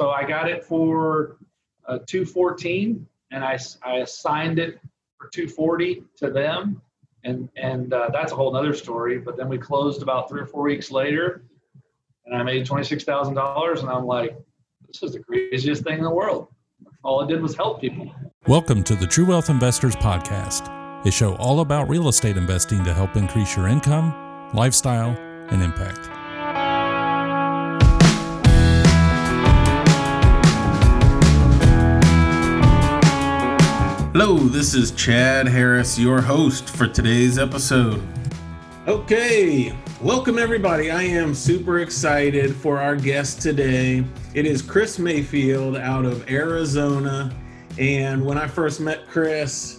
So I got it for $214, and I assigned it for $240 to them, and that's a whole other story. But then we closed about 3 or 4 weeks later, and I made $26,000, and I'm like, this is the craziest thing in the world. All I did was help people. Welcome to the True Wealth Investors Podcast, a show all about real estate investing to help increase your income, lifestyle, and impact. Hello, this is Chad Harris, your host for today's episode. Okay, welcome everybody. I am super excited for our guest today. It is Chris Mayfield out of Arizona. And when I first met Chris,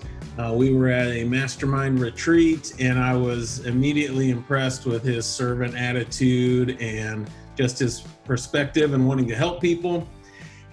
we were at a mastermind retreat, and I was immediately impressed with his servant attitude and just his perspective and wanting to help people.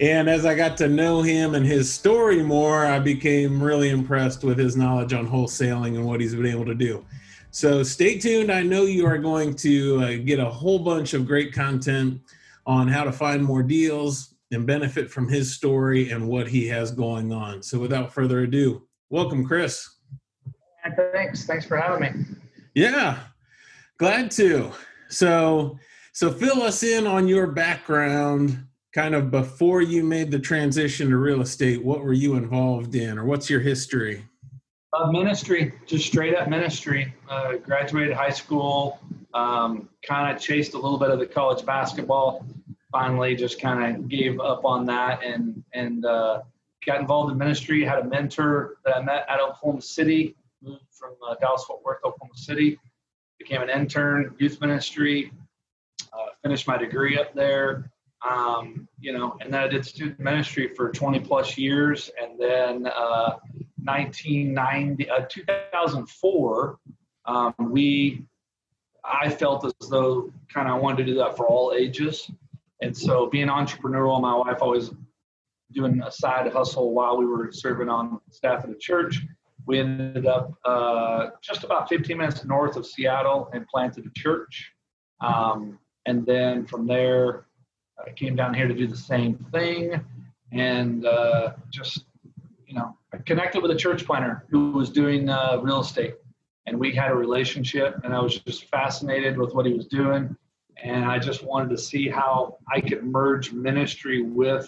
And as I got to know him and his story more, I became really impressed with his knowledge on wholesaling and what he's been able to do. So stay tuned. I know you are going to get a whole bunch of great content on how to find more deals and benefit from his story and what he has going on. So without further ado, welcome, Chris. Thanks. Thanks for having me. Yeah, glad to. So fill us in on your background. Kind of before you made the transition to real estate, what were you involved in, or what's your history? Ministry, just straight up ministry. Graduated high school, kind of chased a little bit of the college basketball. Finally, just kind of gave up on that and got involved in ministry. Had a mentor that I met at Oklahoma City, moved from Dallas-Fort Worth, Oklahoma City. Became an intern, youth ministry. Finished my degree up there. And then I did student ministry for 20 plus years. And then 2004, I felt as though kind of wanted to do that for all ages. And so being entrepreneurial, my wife always doing a side hustle while we were serving on staff at the church. We ended up just about 15 minutes north of Seattle and planted a church. And then from there, I came down here to do the same thing, and I connected with a church planner who was doing real estate, and we had a relationship, and I was just fascinated with what he was doing, and I just wanted to see how I could merge ministry with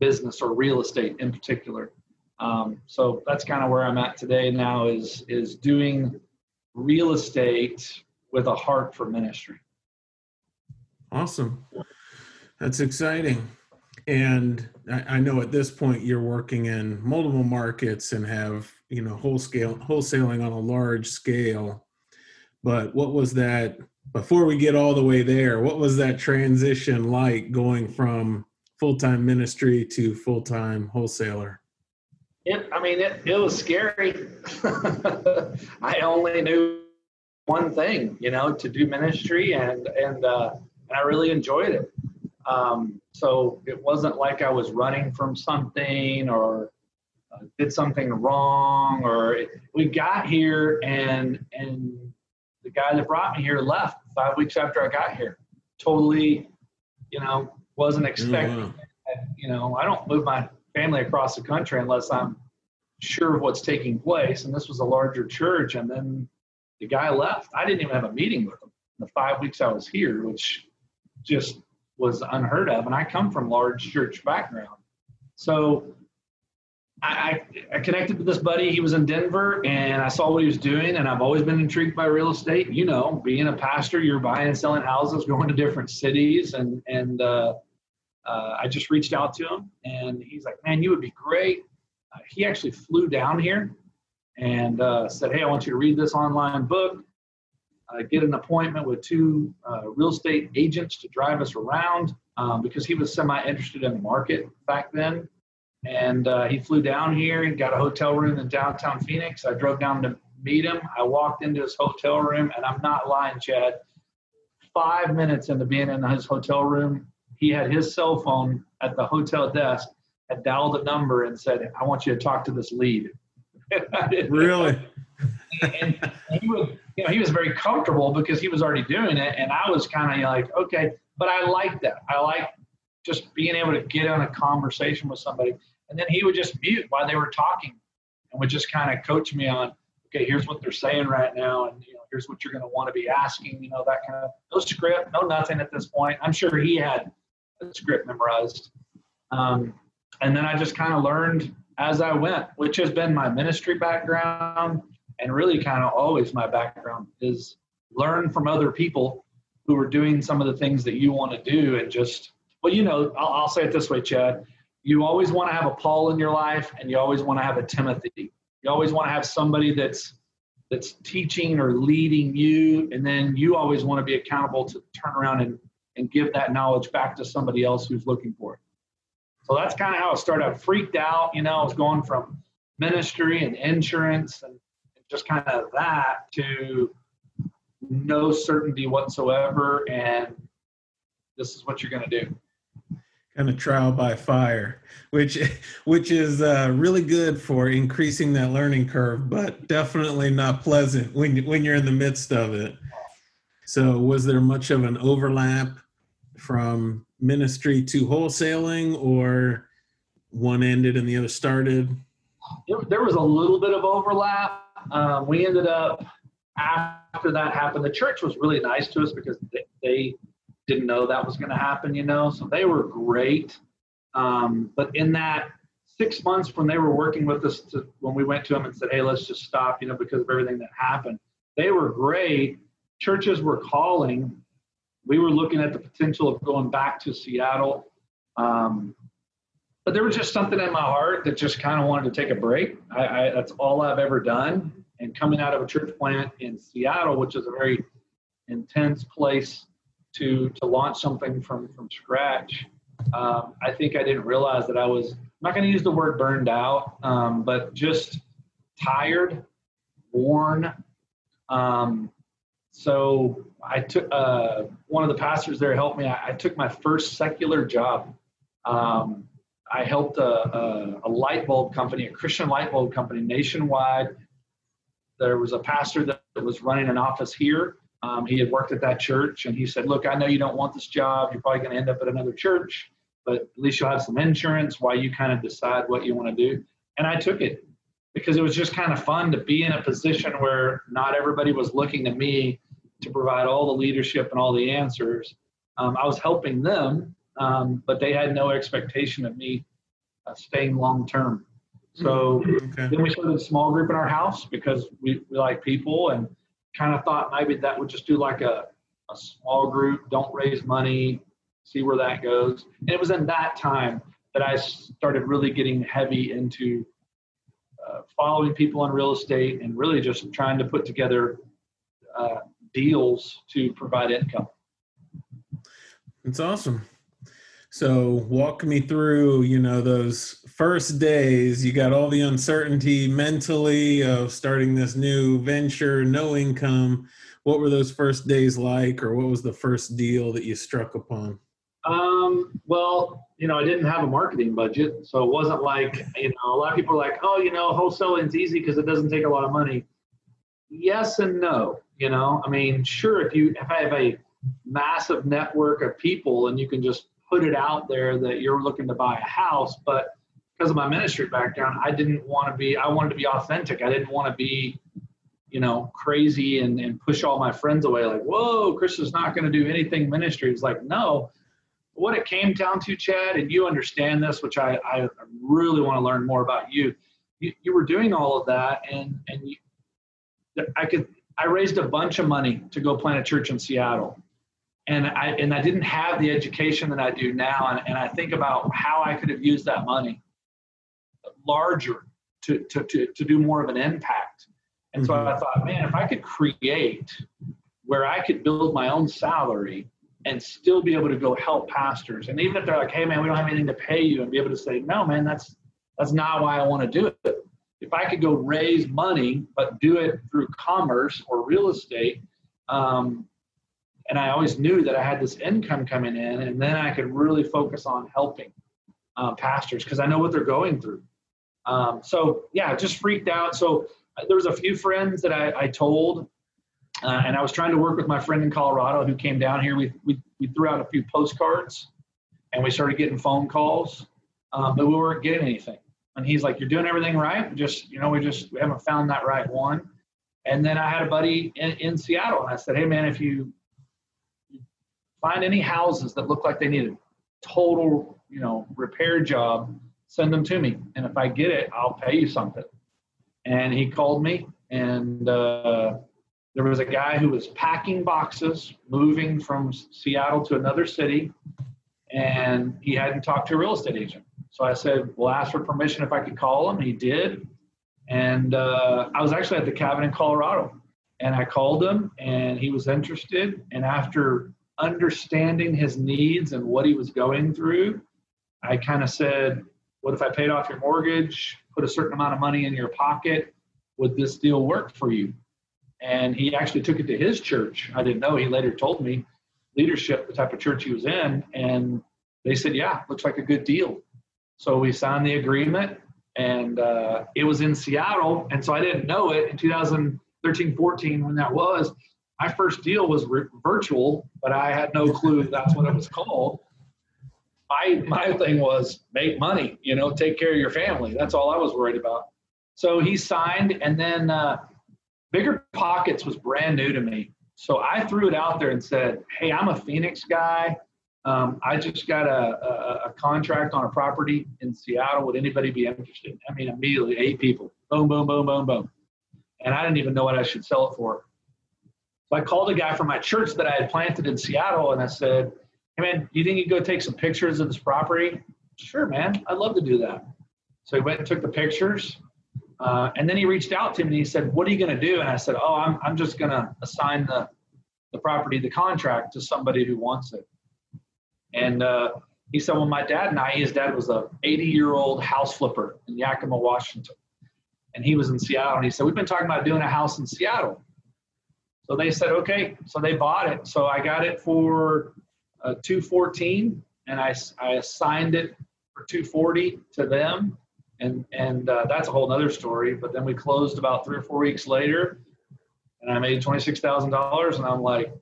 business or real estate in particular. So that's kind of where I'm at today now is doing real estate with a heart for ministry. Awesome. That's exciting. And I know at this point you're working in multiple markets and have, wholesaling on a large scale. But what was that, before we get all the way there, what was that transition like going from full-time ministry to full-time wholesaler? It was scary. I only knew one thing, to do ministry and I really enjoyed it. So it wasn't like I was running from something or did something wrong. We got here and the guy that brought me here left 5 weeks after I got here. Totally, wasn't expecting it. I don't move my family across the country unless I'm sure of what's taking place. And this was a larger church. And then the guy left. I didn't even have a meeting with him in the 5 weeks I was here, which just was unheard of, and I come from large church background. So I connected with this buddy. He was in Denver, and I saw what he was doing, and I've always been intrigued by real estate. Being a pastor, you're buying and selling houses, going to different cities, and I just reached out to him, and he's like, man, you would be great. He actually flew down here and said, hey, I want you to read this online book. Get an appointment with two real estate agents to drive us around because he was semi-interested in the market back then. And he flew down here and got a hotel room in downtown Phoenix. I drove down to meet him. I walked into his hotel room, and I'm not lying, Chad. 5 minutes into being in his hotel room, he had his cell phone at the hotel desk, had dialed a number and said, I want you to talk to this lead. Really? And he was, he was very comfortable because he was already doing it, and I was kind of like, okay, but I like that. I like just being able to get on a conversation with somebody. And then he would just mute while they were talking and would just kind of coach me on, okay, here's what they're saying right now. And, you know, here's what you're going to want to be asking, you know, that kind of, no script, no nothing at this point. I'm sure he had a script memorized. And then I just kind of learned as I went, which has been my ministry background and really kind of always my background is learn from other people who are doing some of the things that you want to do. And just, well, you know, I'll say it this way, Chad, you always want to have a Paul in your life and you always want to have a Timothy. You always want to have somebody that's teaching or leading you. And then you always want to be accountable to turn around and give that knowledge back to somebody else who's looking for it. So that's kind of how it started. I freaked out, you know, I was going from ministry and insurance and just kind of that to no certainty whatsoever. And this is what you're going to do. Kind of trial by fire, which is really good for increasing that learning curve, but definitely not pleasant when you're in the midst of it. So was there much of an overlap from ministry to wholesaling, or one ended and the other started? There was a little bit of overlap. We ended up, after that happened, the church was really nice to us because they didn't know that was going to happen, you know, so they were great. But in that 6 months when they were working with us, when we went to them and said, hey, let's just stop, you know, because of everything that happened, they were great. Churches were calling. We were looking at the potential of going back to Seattle. But there was just something in my heart that just kind of wanted to take a break. I that's all I've ever done. And coming out of a church plant in Seattle, which is a very intense place to launch something from scratch, I think I didn't realize that I was, I'm not going to use the word burned out, but just tired, worn. So I took, one of the pastors there helped me. I took my first secular job. I helped a light bulb company, a Christian light bulb company nationwide. There was a pastor that was running an office here. He had worked at that church, and he said, look, I know you don't want this job. You're probably going to end up at another church, but at least you'll have some insurance while you kind of decide what you want to do. And I took it because it was just kind of fun to be in a position where not everybody was looking to me to provide all the leadership and all the answers. I was helping them. But they had no expectation of me staying long-term. So Then we started a small group in our house because we like people and kind of thought maybe that would just do like a small group, don't raise money, see where that goes. And it was in that time that I started really getting heavy into following people in real estate and really just trying to put together deals to provide income. That's awesome. So walk me through, you know, those first days. You got all the uncertainty mentally of starting this new venture, no income. What were those first days like, or what was the first deal that you struck upon? Well, you know, I didn't have a marketing budget, so it wasn't like, you know, a lot of people are like, oh, you know, wholesaling's easy because it doesn't take a lot of money. Yes and no, you know. I mean, sure, if I have a massive network of people and you can just put it out there that you're looking to buy a house, but because of my ministry background, I wanted to be authentic. I didn't want to be, you know, crazy and push all my friends away. Like, whoa, Chris is not going to do anything ministry. It's like, no, what it came down to, Chad, and you understand this, which I really want to learn more about you. You were doing all of that. I raised a bunch of money to go plant a church in Seattle. And I didn't have the education that I do now. And I think about how I could have used that money larger to do more of an impact. And so I thought, man, if I could create where I could build my own salary and still be able to go help pastors. And even if they're like, hey, man, we don't have anything to pay you, and be able to say, no, man, that's not why I want to do it. If I could go raise money, but do it through commerce or real estate, and I always knew that I had this income coming in, and then I could really focus on helping pastors because I know what they're going through. So yeah, just freaked out. So there was a few friends that I told, and I was trying to work with my friend in Colorado who came down here. We threw out a few postcards, and we started getting phone calls, but we weren't getting anything. And he's like, "You're doing everything right. Just, you know, we haven't found that right one." And then I had a buddy in Seattle, and I said, "Hey man, if you find any houses that look like they need a total, you know, repair job, send them to me. And if I get it, I'll pay you something." And he called me, and there was a guy who was packing boxes, moving from Seattle to another city, and he hadn't talked to a real estate agent. So I said, "Well, ask for permission if I could call him." He did. And I was actually at the cabin in Colorado, and I called him, and he was interested. And after understanding his needs and what he was going through, I kind of said, "What if I paid off your mortgage, put a certain amount of money in your pocket? Would this deal work for you?" And he actually took it to his church. I didn't know. He later told me leadership, the type of church he was in. And they said, "Yeah, looks like a good deal." So we signed the agreement. And it was in Seattle, and so I didn't know it. In 2013, 14, when that was, my first deal was virtual, but I had no clue that's what it was called. My thing was make money, you know, take care of your family. That's all I was worried about. So he signed, and then Bigger Pockets was brand new to me. So I threw it out there and said, "Hey, I'm a Phoenix guy. I just got a contract on a property in Seattle. Would anybody be interested?" I mean, immediately 8 people. Boom, boom, boom, boom, boom. And I didn't even know what I should sell it for. So I called a guy from my church that I had planted in Seattle, and I said, "Hey, man, you think you'd go take some pictures of this property?" "Sure, man. I'd love to do that." So he went and took the pictures. And then he reached out to me, and he said, "What are you going to do?" And I said, "Oh, I'm just going to assign the property, the contract, to somebody who wants it." And he said, "Well, my dad and I," his dad was a 80-year-old house flipper in Yakima, Washington. And he was in Seattle. And he said, "We've been talking about doing a house in Seattle." So they said, "Okay." So they bought it. So I got it for $214,000, and I assigned it for $240,000 to them. And that's a whole other story. But then we closed about 3 or 4 weeks later, and I made $26,000. And I'm like,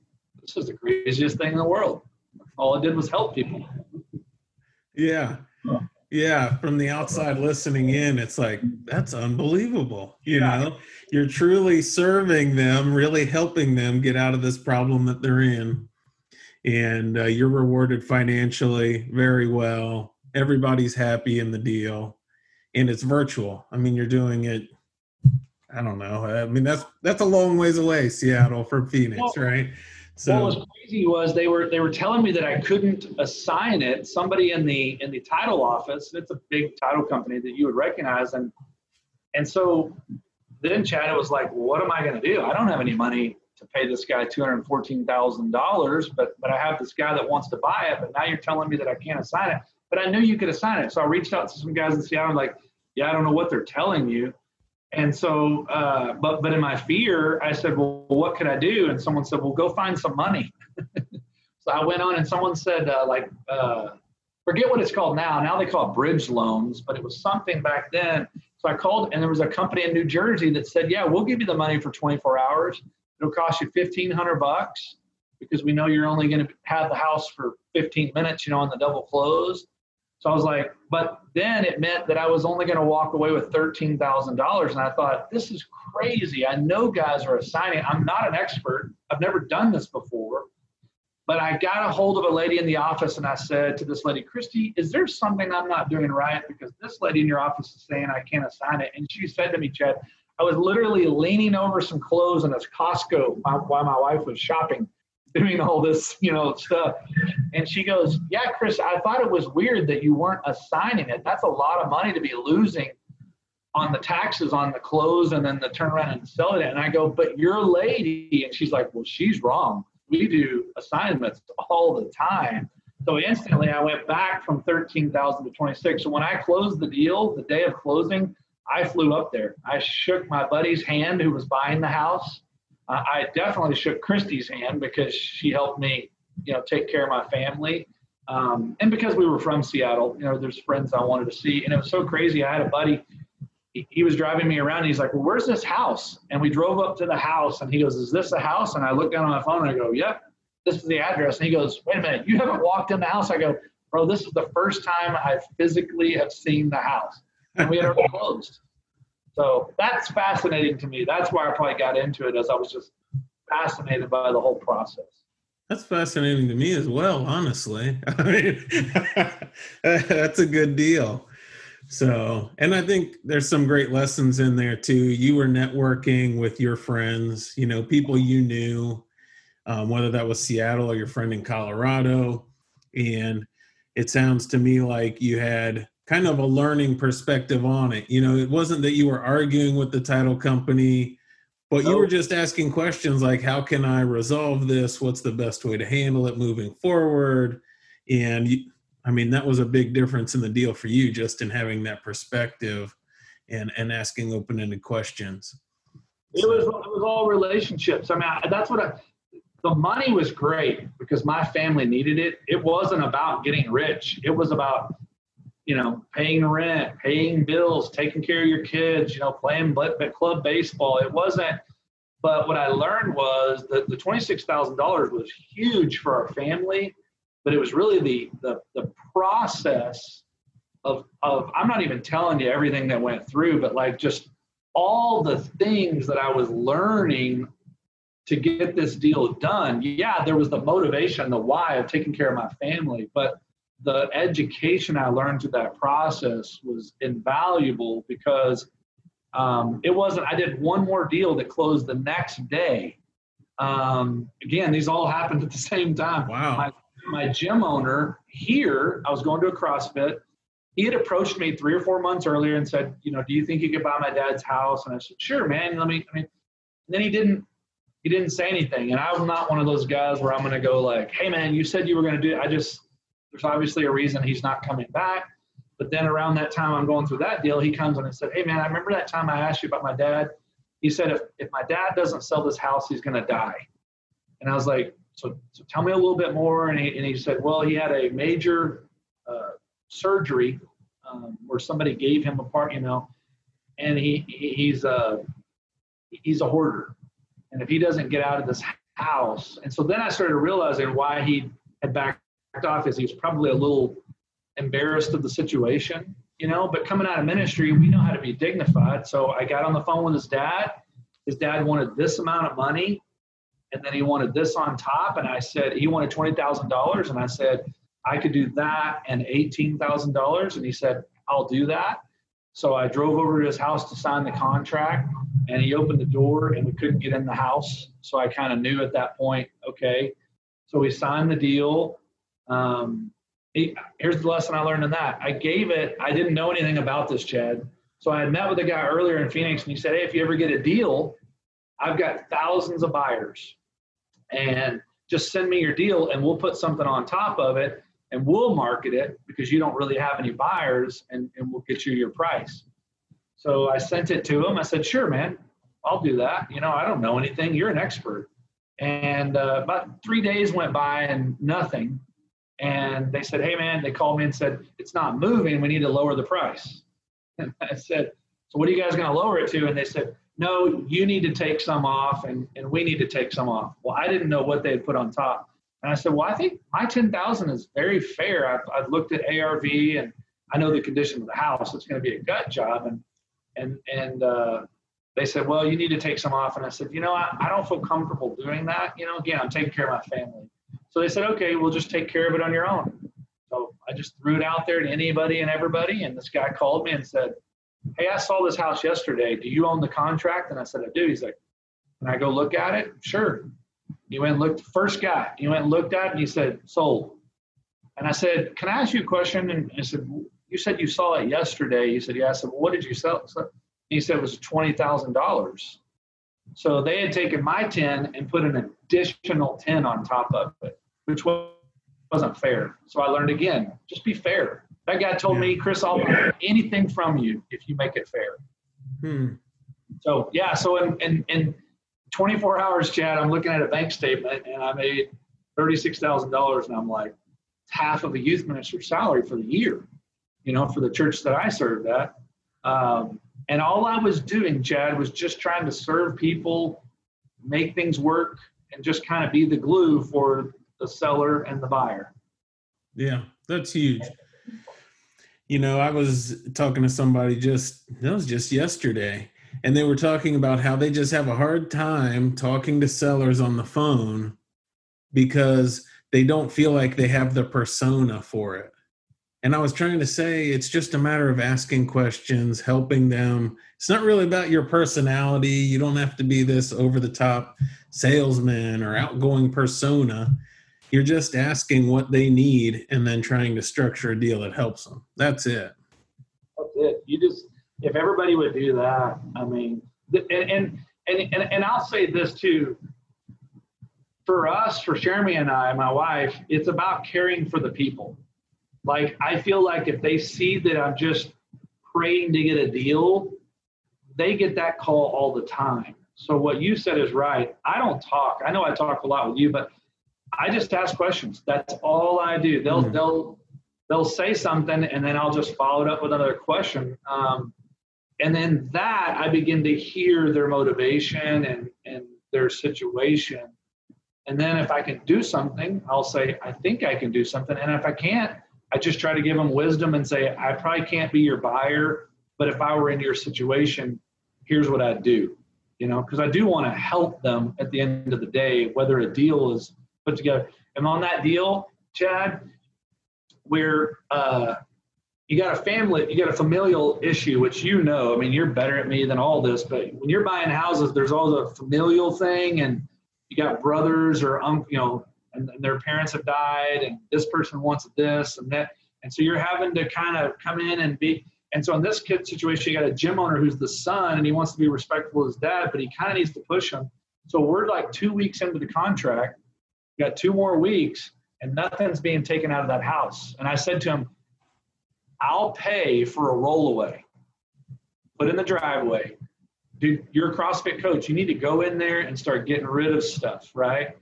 this is the craziest thing in the world. All I did was help people. Yeah. Yeah. From the outside listening in, it's like, that's unbelievable. You know, you're truly serving them, really helping them get out of this problem that they're in. And you're rewarded financially very well. Everybody's happy in the deal. And it's virtual. I mean, you're doing it. I don't know. I mean, that's a long ways away, Seattle from Phoenix, right? So what was crazy was they were telling me that I couldn't assign it. Somebody in the title office, it's a big title company that you would recognize, and so then Chad, it was like, well, what am I going to do? I don't have any money to pay this guy $214,000, but I have this guy that wants to buy it. But now you're telling me that I can't assign it. But I knew you could assign it, so I reached out to some guys in Seattle, like, yeah, I don't know what they're telling you. And so, but in my fear, I said, well, what could I do? And someone said, well, go find some money. So I went on, and someone said, forget what it's called now. Now they call it bridge loans, but it was something back then. So I called, and there was a company in New Jersey that said, yeah, we'll give you the money for 24 hours. It'll cost you $1,500 because we know you're only going to have the house for 15 minutes, you know, on the double close. So I was like, but then it meant that I was only going to walk away with $13,000. And I thought, this is crazy. I know guys are assigning. I'm not an expert. I've never done this before. But I got a hold of a lady in the office, and I said to this lady, "Christy, is there something I'm not doing right? Because this lady in your office is saying I can't assign it." And she said to me, Chad, I was literally leaning over some clothes in this Costco while my wife was shopping, doing all this, you know, stuff. And she goes, "Yeah, Chris, I thought it was weird that you weren't assigning it. That's a lot of money to be losing on the taxes on the close and then the turnaround and selling it." And I go, "But your lady," and she's like, "Well, she's wrong. We do assignments all the time." So instantly I went back from 13,000 to 26. So when I closed the deal, the day of closing, I flew up there. I shook my buddy's hand who was buying the house. I definitely shook Christy's hand because she helped me, you know, take care of my family. And because we were from Seattle, you know, there's friends I wanted to see. And it was so crazy. I had a buddy, he was driving me around, and he's like, "Well, where's this house?" And we drove up to the house, and he goes, "Is this a house?" And I look down on my phone, and I go, "Yep, this is the address." And he goes, "Wait a minute, you haven't walked in the house?" I go, bro, this is the first time I physically have seen the house. And we had already closed. So that's fascinating to me. That's why I probably got into it, as I was just fascinated by the whole process. That's fascinating to me as well, honestly. I mean, that's a good deal. So, and I think there's some great lessons in there too. You were networking with your friends, you know, people you knew, whether that was Seattle or your friend in Colorado. And it sounds to me like you had kind of a learning perspective on it. You know, it wasn't that you were arguing with the title company, but you were just asking questions like, how can I resolve this? What's the best way to handle it moving forward? And you, I mean, that was a big difference in the deal for you, just in having that perspective and asking open-ended questions. It was all relationships. I mean, the money was great because my family needed it. It wasn't about getting rich. It was about, you know, paying rent, paying bills, taking care of your kids, you know, playing club baseball. It wasn't, but what I learned was that the $26,000 was huge for our family. But it was really the process of I'm not even telling you everything that went through, but like just all the things that I was learning to get this deal done. Yeah, there was the motivation, the why of taking care of my family, but the education I learned through that process was invaluable because I did one more deal that closed the next day. Again, these all happened at the same time. Wow. My gym owner here, I was going to a CrossFit. He had approached me 3 or 4 months earlier and said, you know, do you think you could buy my dad's house? And I said, sure, man. And then he didn't say anything. And I'm not one of those guys where I'm going to go like, hey man, you said you were going to do it. There's obviously a reason he's not coming back. But then around that time I'm going through that deal, he comes in and said, hey man, I remember that time I asked you about my dad. He said, if my dad doesn't sell this house, he's going to die. And I was like, So tell me a little bit more. And he said, well, he had a major surgery where somebody gave him a part, you know, and he's a hoarder. And if he doesn't get out of this house. And so then I started realizing why he had backed off is he was probably a little embarrassed of the situation, you know, but coming out of ministry, we know how to be dignified. So I got on the phone with his dad. His dad wanted this amount of money. And then he wanted this on top. And I said, he wanted $20,000. And I said, I could do that and $18,000. And he said, I'll do that. So I drove over to his house to sign the contract. And he opened the door and we couldn't get in the house. So I kind of knew at that point, okay. So we signed the deal. Here's the lesson I learned in that. I didn't know anything about this, Chad. So I had met with a guy earlier in Phoenix and he said, hey, if you ever get a deal, I've got thousands of buyers. And just send me your deal and we'll put something on top of it and we'll market it because you don't really have any buyers and we'll get you your price. So I sent it to him. I said, sure, man, I'll do that. You know, I don't know anything. You're an expert. And about 3 days went by and nothing. And they said, hey, man, they called me and said, it's not moving. We need to lower the price. And I said, so what are you guys going to lower it to? And they said, no, you need to take some off and we need to take some off. Well, I didn't know what they had put on top. And I said, well, I think my 10,000 is very fair. I've looked at ARV and I know the condition of the house. It's going to be a gut job. And they said, well, you need to take some off. And I said, you know, I don't feel comfortable doing that. You know, again, I'm taking care of my family. So they said, okay, we'll just take care of it on your own. So I just threw it out there to anybody and everybody. And this guy called me and said, hey, I saw this house yesterday. Do you own the contract? And I said, I do. He's like, can I go look at it? Sure. He went and looked, first guy, he went and looked at it and he said, sold. And I said, can I ask you a question? And I said, you said you saw it yesterday. He said, yeah. I said, well, what did you sell? And he said, it was $20,000. So they had taken my 10 and put an additional 10 on top of it, which wasn't fair. So I learned again, just be fair. That guy told me, Chris, I'll buy anything from you if you make it fair. So, yeah, so in 24 hours, Chad, I'm looking at a bank statement, and I made $36,000, and I'm like, it's half of a youth minister's salary for the year, you know, for the church that I served at. And all I was doing, Chad, was just trying to serve people, make things work, and just kind of be the glue for the seller and the buyer. Yeah. That's huge. You know, I was talking to somebody just yesterday, and they were talking about how they just have a hard time talking to sellers on the phone because they don't feel like they have the persona for it. And I was trying to say, it's just a matter of asking questions, helping them. It's not really about your personality. You don't have to be this over-the-top salesman or outgoing persona. You're just asking what they need and then trying to structure a deal that helps them. That's it. That's it. You just, if everybody would do that, I mean, and I'll say this too. For us, for Jeremy and I, my wife, it's about caring for the people. Like, I feel like if they see that I'm just praying to get a deal, they get that call all the time. So what you said is right. I don't talk. I know I talk a lot with you, but I just ask questions. That's all I do. They'll say something, and then I'll just follow it up with another question. And then that, I begin to hear their motivation and their situation. And then if I can do something, I'll say, I think I can do something. And if I can't, I just try to give them wisdom and say, I probably can't be your buyer, but if I were in your situation, here's what I'd do, you know, because I do want to help them at the end of the day, whether a deal is put together. And on that deal, Chad, where you got a familial issue, which, you know, I mean, you're better at me than all this, but when you're buying houses, there's all the familial thing, and you got brothers or, you know, and their parents have died, and this person wants this and that. And so you're having to kind of come in and be, and so in this kid situation, you got a gym owner who's the son, and he wants to be respectful of his dad, but he kind of needs to push him. So we're like 2 weeks into the contract, you got 2 more weeks, and nothing's being taken out of that house. And I said to him, I'll pay for a rollaway, put in the driveway. Dude, you're a CrossFit coach. You need to go in there and start getting rid of stuff, right?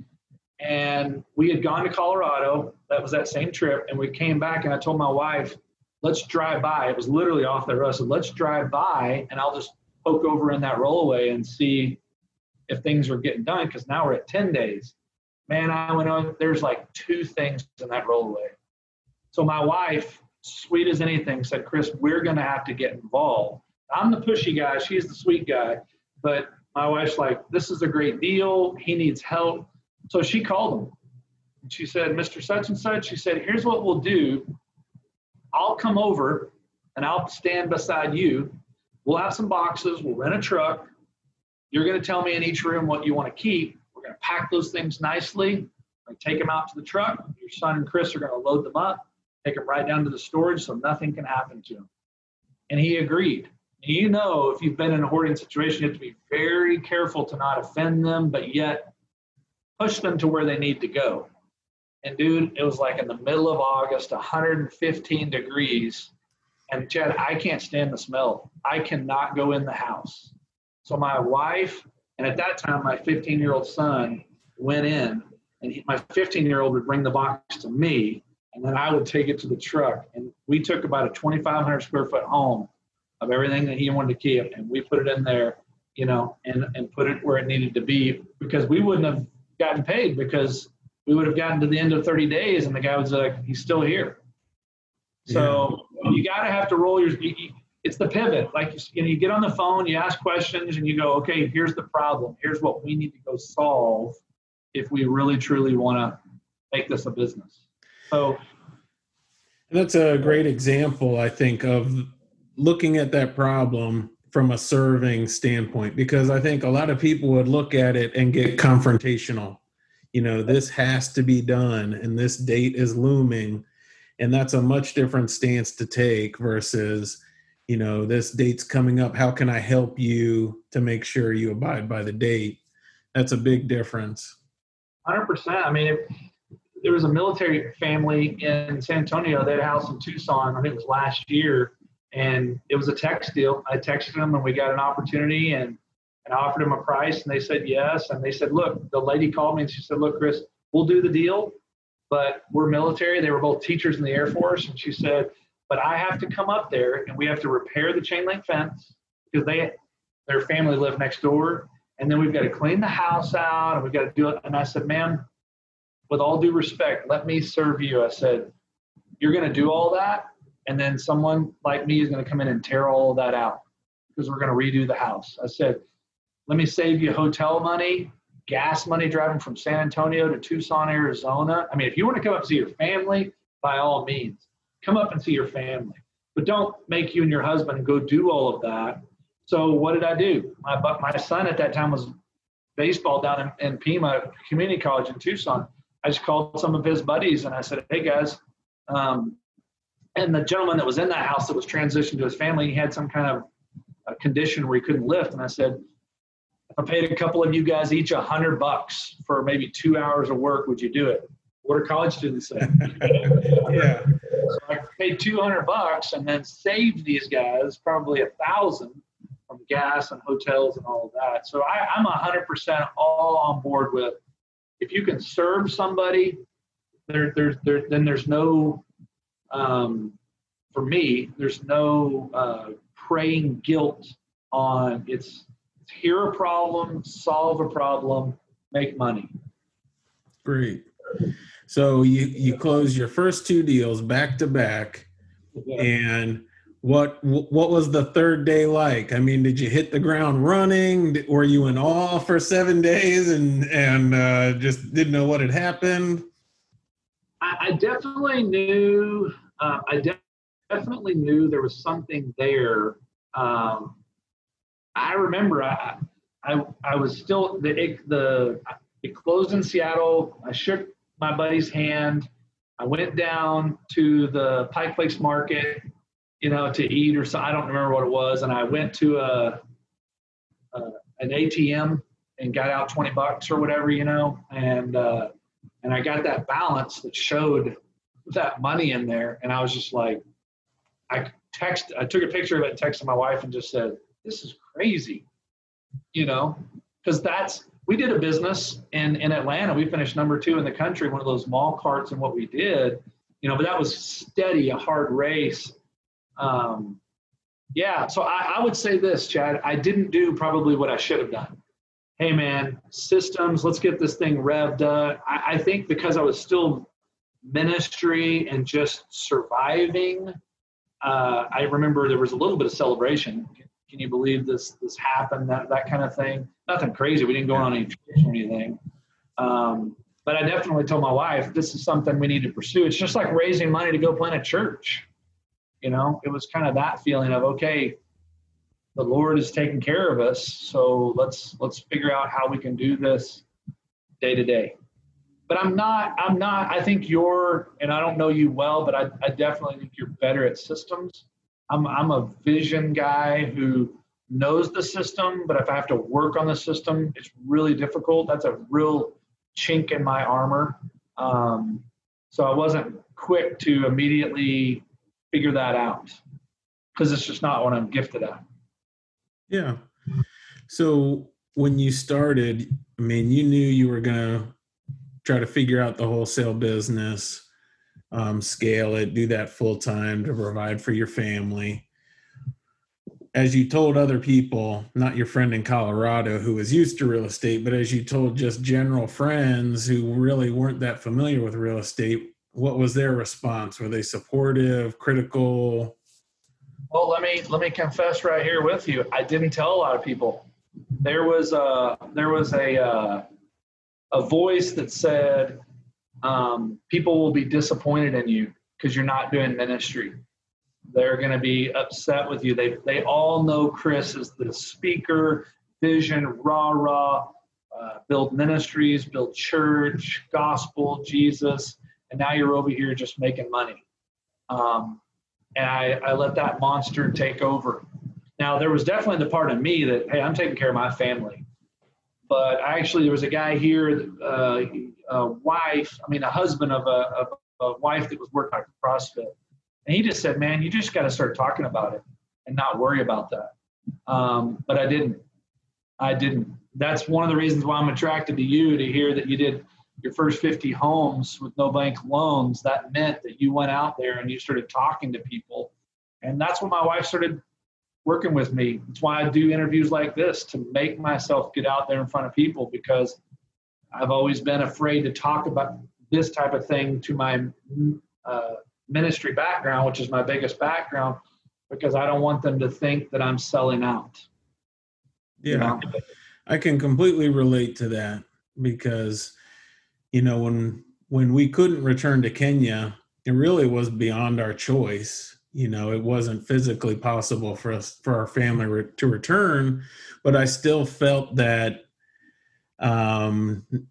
And we had gone to Colorado. That was that same trip. And we came back, and I told my wife, let's drive by. It was literally off the road. I said, let's drive by, and I'll just poke over in that rollaway and see if things are getting done, because now we're at 10 days. Man, I went on. There's like 2 things in that rollaway. So my wife, sweet as anything, said, Chris, we're going to have to get involved. I'm the pushy guy. She's the sweet guy. But my wife's like, this is a great deal. He needs help. So she called him, and she said, Mr. Such and Such, she said, here's what we'll do. I'll come over, and I'll stand beside you. We'll have some boxes. We'll rent a truck. You're going to tell me in each room what you want to keep. We're going to pack those things nicely and take them out to the truck. Your son and Chris are going to load them up, take them right down to the storage so nothing can happen to them. And he agreed. And you know, if you've been in a hoarding situation, you have to be very careful to not offend them, but yet push them to where they need to go. And dude, it was like in the middle of August, 115 degrees. And Chad, I can't stand the smell. I cannot go in the house. So my wife, and at that time, my 15-year-old son went in, and my 15-year-old would bring the box to me, and then I would take it to the truck. And we took about a 2,500 square foot home of everything that he wanted to keep, and we put it in there, you know, and put it where it needed to be, because we wouldn't have gotten paid, because we would have gotten to the end of 30 days and the guy was like, he's still here. So you got to have to roll your, it's the pivot. Like, you get on the phone, you ask questions, and you go, okay, here's the problem. Here's what we need to go solve if we really, truly want to make this a business. So that's a great example, I think, of looking at that problem from a serving standpoint, because I think a lot of people would look at it and get confrontational. You know, this has to be done, and this date is looming. And that's a much different stance to take versus, you know, this date's coming up. How can I help you to make sure you abide by the date? That's a big difference. 100%. I mean, there was a military family in San Antonio. They had a house in Tucson, I think it was last year. And it was a text deal. I texted them, and we got an opportunity, and I offered them a price, and they said yes. And they said, look, the lady called me, and she said, look, Chris, we'll do the deal, but we're military. They were both teachers in the Air Force. And she said, but I have to come up there, and we have to repair the chain link fence, because their family lived next door. And then we've got to clean the house out, and we've got to do it. And I said, ma'am, with all due respect, let me serve you. I said, You're going to do all that, and then someone like me is going to come in and tear all that out because we're going to redo the house. I said, let me save you hotel money, gas money driving from San Antonio to Tucson, Arizona. I mean, if you want to come up and see your family, by all means, come up and see your family. But don't make you and your husband go do all of that. So what did I do? My son at that time was baseball down in Pima Community College in Tucson. I just called some of his buddies and I said, hey guys. And the gentleman that was in that house that was transitioned to his family, he had some kind of a condition where he couldn't lift. And I said, if I paid a couple of you guys each $100 for maybe 2 hours of work, would you do it? What are college students saying? Yeah. So I paid $200 and then saved these guys probably $1,000 from gas and hotels and all of that. So I'm 100% all on board with, if you can serve somebody, then there's no, for me, there's no praying guilt on it's hear a problem, solve a problem, make money. Great. So you closed your first two deals back to back, and what was the third day like? I mean, did you hit the ground running? Were you in awe for 7 days and just didn't know what had happened? I definitely knew there was something there. I remember I was still it closed in Seattle. I shook my buddy's hand. I went down to the Pike Place Market, to eat or so. I don't remember what it was. And I went to an ATM and got out $20 or whatever, and I got that balance that showed that money in there. And I was just like, I took a picture of it and texted my wife and just said, this is crazy, because we did a business in Atlanta. We finished number 2 in the country, one of those mall carts, and what we did, but that was steady, a hard race. So I would say this, Chad, I didn't do probably what I should have done. Hey man, systems, let's get this thing revved up. I think because I was still ministry and just surviving, I remember there was a little bit of celebration. Can you believe this happened? That kind of thing. Nothing crazy. We didn't go on any trips or anything. But I definitely told my wife, this is something we need to pursue. It's just like raising money to go plant a church. It was kind of that feeling of, okay, the Lord is taking care of us. So let's figure out how we can do this day to day. But I think and I don't know you well, but I definitely think you're better at systems. I'm a vision guy who knows the system, but if I have to work on the system, it's really difficult. That's a real chink in my armor. So I wasn't quick to immediately figure that out because it's just not what I'm gifted at. Yeah. So when you started, I mean, you knew you were going to try to figure out the wholesale business, scale it, do that full time to provide for your family. As you told other people, not your friend in Colorado who was used to real estate, but as you told just general friends who really weren't that familiar with real estate, what was their response? Were they supportive, critical? Well, let me confess right here with you. I didn't tell a lot of people. There was a voice that said, people will be disappointed in you because you're not doing ministry. They're going to be upset with you. They all know Chris is the speaker, vision, build ministries, build church, gospel, Jesus, and now you're over here just making money. And I let that monster take over. Now, there was definitely the part of me that, hey, I'm taking care of my family. But actually, there was a guy here, a husband of a wife that was working at CrossFit. And he just said, man, you just got to start talking about it and not worry about that. But I didn't. That's one of the reasons why I'm attracted to you, to hear that you did your first 50 homes with no bank loans. That meant that you went out there and you started talking to people. And that's when my wife started working with me. That's why I do interviews like this, to make myself get out there in front of people, because I've always been afraid to talk about this type of thing to my ministry background, which is my biggest background, because I don't want them to think that I'm selling out. Yeah, you know? I can completely relate to that because, you know, when we couldn't return to Kenya, it really was beyond our choice. You know, it wasn't physically possible for us, for our family to return, but I still felt that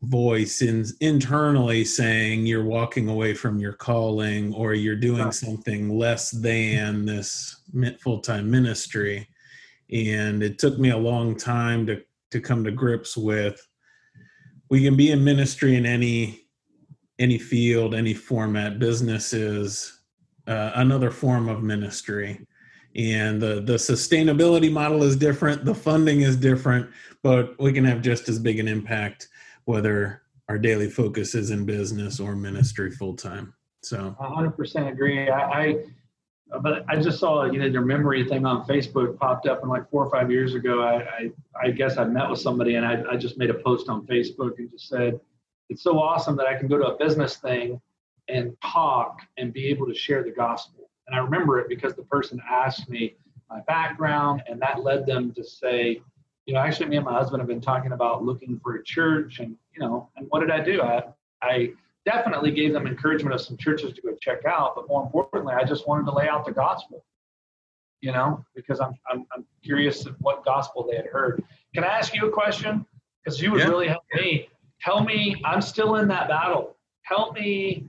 voice internally saying you're walking away from your calling or you're doing something less than this full-time ministry. And it took me a long time to come to grips with, we can be in ministry in any field, any format. Business is another form of ministry. And the sustainability model is different. The funding is different, but we can have just as big an impact whether our daily focus is in business or ministry full-time. So 100% agree. But I just saw, you know, your memory thing on Facebook popped up, and like 4 or 5 years ago, I guess I met with somebody and I just made a post on Facebook and just said, it's so awesome that I can go to a business thing and talk and be able to share the gospel. And I remember it because the person asked me my background, and that led them to say, you know, actually me and my husband have been talking about looking for a church. And, you know, and what did I do? I definitely gave them encouragement of some churches to go check out, but more importantly, I just wanted to lay out the gospel, you know, because I'm curious of what gospel they had heard. Can I ask you a question? Because you would really help me. Tell me, I'm still in that battle. Help me.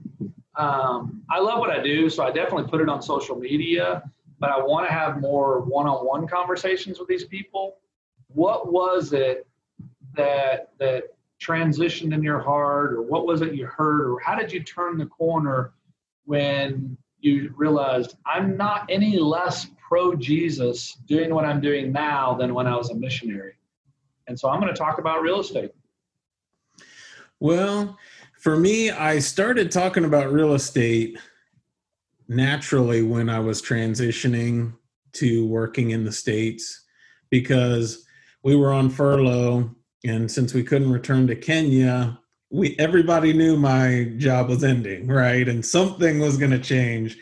I love what I do, so I definitely put it on social media, but I want to have more one-on-one conversations with these people. What was it that transitioned in your heart, or what was it you heard, or how did you turn the corner when you realized I'm not any less pro-Jesus doing what I'm doing now than when I was a missionary? And so I'm going to talk about real estate. Well, for me, I started talking about real estate naturally when I was transitioning to working in the States because we were on furlough. And since we couldn't return to Kenya, everybody knew my job was ending, right? And something was going to change.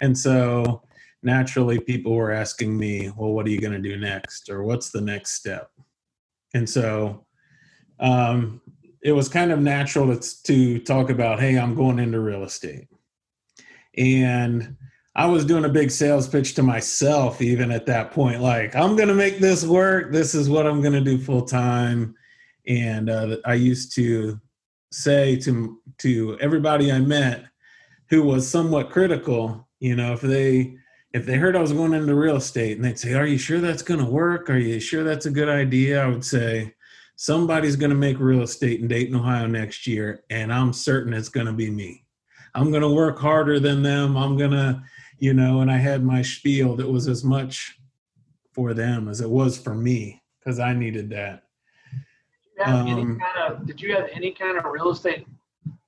And so naturally people were asking me, well, what are you going to do next? Or what's the next step? And so it was kind of natural to talk about, hey, I'm going into real estate. And I was doing a big sales pitch to myself even at that point, like, I'm going to make this work. This is what I'm going to do full time. And I used to say to everybody I met who was somewhat critical, you know, if they heard I was going into real estate and they'd say, are you sure that's going to work? Are you sure that's a good idea? I would say, somebody's going to make real estate in Dayton, Ohio next year, and I'm certain it's going to be me. I'm going to work harder than them. I'm going to, you know, and I had my spiel that was as much for them as it was for me because I needed that. Did you have any kind of real estate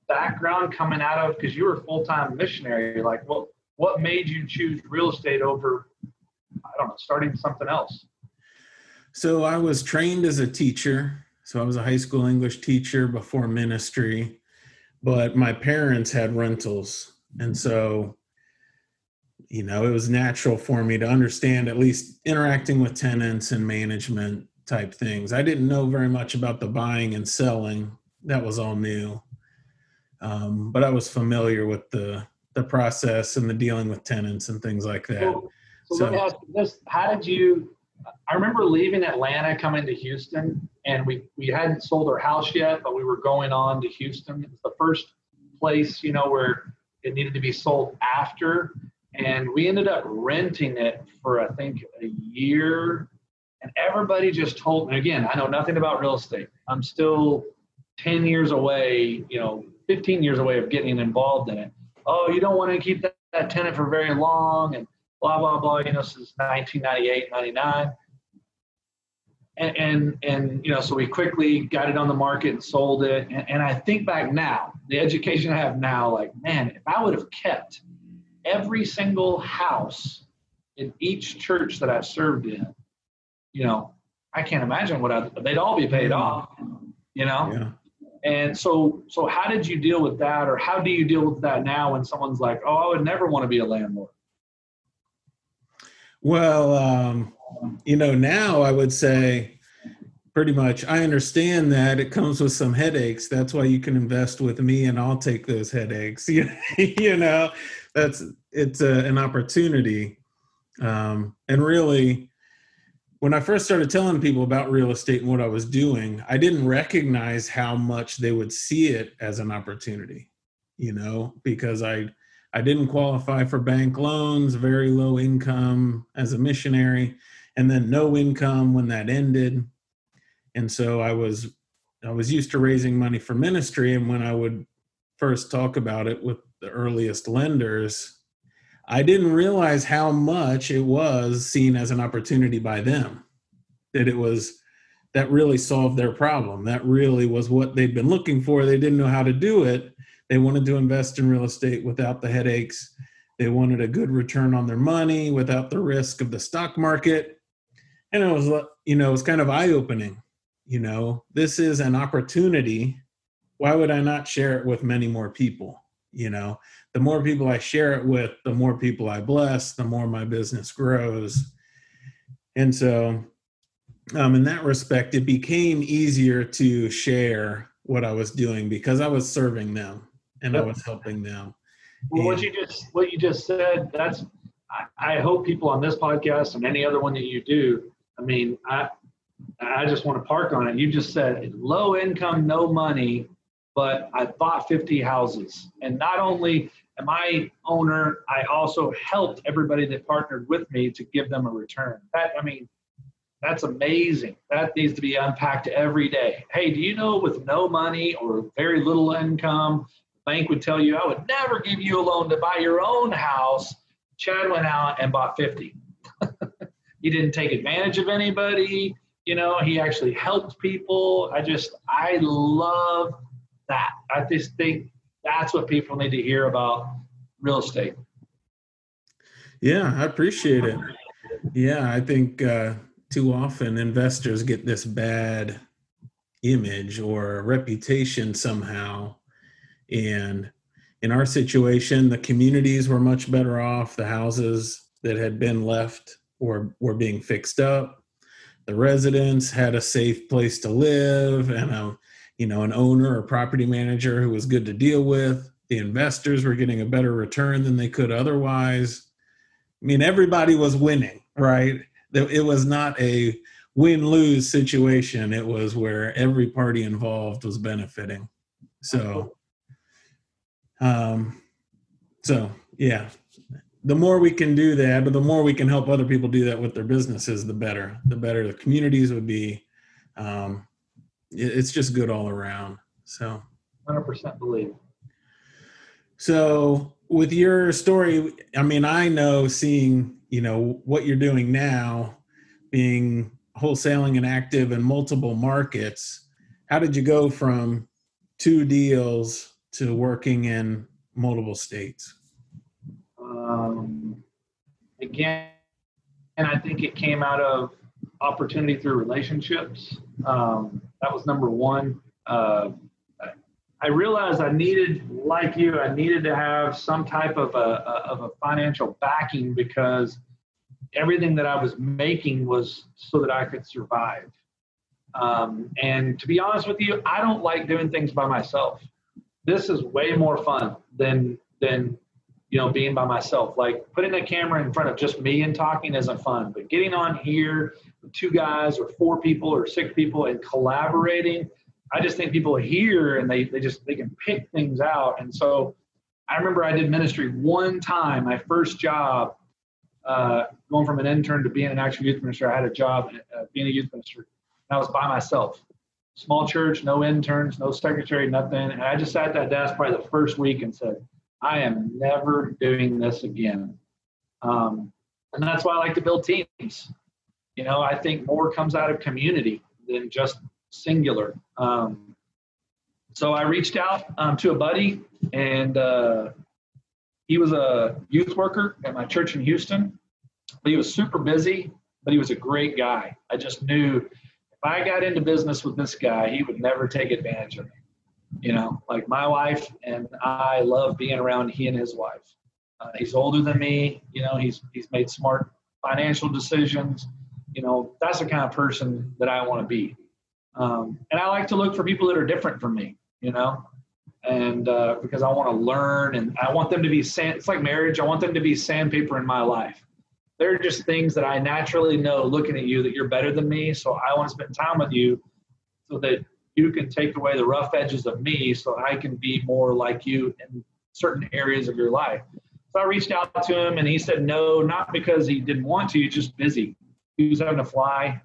background coming out of, because you were a full-time missionary, like what made you choose real estate over, I don't know, starting something else? So I was trained as a teacher. So I was a high school English teacher before ministry, but my parents had rentals. And so, you know, it was natural for me to understand at least interacting with tenants and management type things. I didn't know very much about the buying and selling. That was all new. But I was familiar with the process and the dealing with tenants and things like that. So let me ask you this. How did you... I remember leaving Atlanta, coming to Houston, and we hadn't sold our house yet, but we were going on to Houston. It was the first place, you know, where it needed to be sold after. And we ended up renting it for, I think, a year. And everybody just told me, again, I know nothing about real estate. I'm still 10 years away, you know, 15 years away of getting involved in it. Oh, you don't want to keep that tenant for very long. And blah, blah, blah, you know, since 1998, 99. And you know, so we quickly got it on the market and sold it. And I think back now, the education I have now, like, man, if I would have kept every single house in each church that I served in, you know, I can't imagine they'd all be paid off, you know? Yeah. And so how did you deal with that, or how do you deal with that now when someone's like, oh, I would never want to be a landlord? Well, now I would say pretty much I understand that it comes with some headaches. That's why you can invest with me and I'll take those headaches. It's an opportunity. And really, when I first started telling people about real estate and what I was doing, I didn't recognize how much they would see it as an opportunity, because I didn't qualify for bank loans, very low income as a missionary, and then no income when that ended. And so I was used to raising money for ministry. And when I would first talk about it with the earliest lenders, I didn't realize how much it was seen as an opportunity by them, that really solved their problem. That really was what they'd been looking for. They didn't know how to do it. They wanted to invest in real estate without the headaches. They wanted a good return on their money without the risk of the stock market. And it was, it was kind of eye-opening. This is an opportunity. Why would I not share it with many more people? The more people I share it with, the more people I bless, the more my business grows. And so in that respect, it became easier to share what I was doing because I was serving them and I was helping them. Well, what you just said, that's, I hope people on this podcast and any other one that you do, I just want to park on it. You just said low income, no money, but I bought 50 houses. And not only am I owner, I also helped everybody that partnered with me to give them a return. That's amazing. That needs to be unpacked every day. Hey, do you know with no money or very little income, the bank would tell you, I would never give you a loan to buy your own house. Chad went out and bought 50. He didn't take advantage of anybody. He actually helped people. I love that. I just think that's what people need to hear about real estate. Yeah, I appreciate it. Yeah, I think too often investors get this bad image or reputation somehow. And in our situation, the communities were much better off. The houses that had been left were being fixed up. The residents had a safe place to live and an owner or property manager who was good to deal with. The investors were getting a better return than they could otherwise. Everybody was winning, right? It was not a win-lose situation. It was where every party involved was benefiting. So yeah, the more we can do that, but the more we can help other people do that with their businesses, the better the communities would be. It's just good all around. So 100% believe. So with your story, I know seeing, what you're doing now, being wholesaling and active in multiple markets, how did you go from 2 deals to working in multiple states? Again, and I think it came out of opportunity through relationships. That was number one. I realized I needed to have some type of a financial backing, because everything that I was making was so that I could survive. And to be honest with you, I don't like doing things by myself. This is way more fun than being by myself. Like putting a camera in front of just me and talking isn't fun, but getting on here, 2 guys or 4 people or 6 people and collaborating, I just think people hear and they can pick things out. And so I remember I did ministry one time, my first job, going from an intern to being an actual youth minister. I had a job being a youth minister, and I was by myself. Small church, no interns, no secretary, nothing. And I just sat at that desk probably the first week and said, I am never doing this again. And that's why I like to build teams. I think more comes out of community than just singular. So I reached out to a buddy, and he was a youth worker at my church in Houston. But he was super busy, but he was a great guy. I just knew if I got into business with this guy, he would never take advantage of me. You know, like my wife and I love being around he and his wife. He's older than me. You know, he's made smart financial decisions. You know, that's the kind of person that I want to be. And I like to look for people that are different from me, you know, and because I want to learn and I want them to be it's like marriage. I want them to be sandpaper in my life. There are just things that I naturally know looking at you that you're better than me. So I want to spend time with you so that you can take away the rough edges of me so I can be more like you in certain areas of your life. So I reached out to him and he said no, not because he didn't want to, he's just busy. He was having to fly,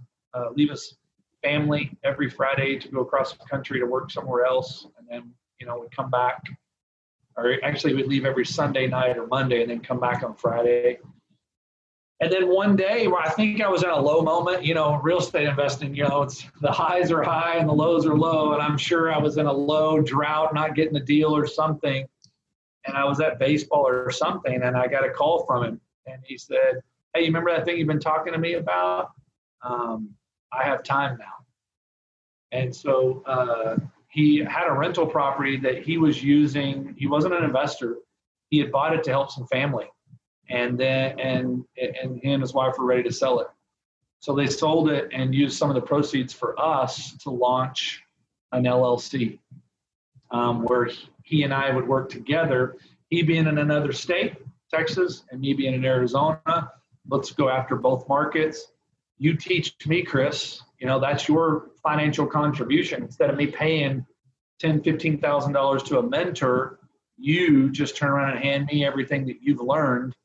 leave his family every Friday to go across the country to work somewhere else. And then, you know, we'd come back, or actually we'd leave every Sunday night or Monday and then come back on Friday. And then one day where I think I was in a low moment, you know, real estate investing, you know, it's the highs are high and the lows are low. And I'm sure I was in a low drought, not getting a deal or something. And I was at baseball or something, and I got a call from him. And he said, hey, you remember that thing you've been talking to me about? I have time now. And so he had a rental property that he was using. He wasn't an investor. He had bought it to help some family. And then and he and his wife were ready to sell it. So they sold it and used some of the proceeds for us to launch an LLC where he and I would work together, he being in another state, Texas, and me being in Arizona. Let's go after both markets. You teach me, Chris, you know, that's your financial contribution. Instead of me paying $10,000, $15,000 to a mentor, you just turn around and hand me everything that you've learned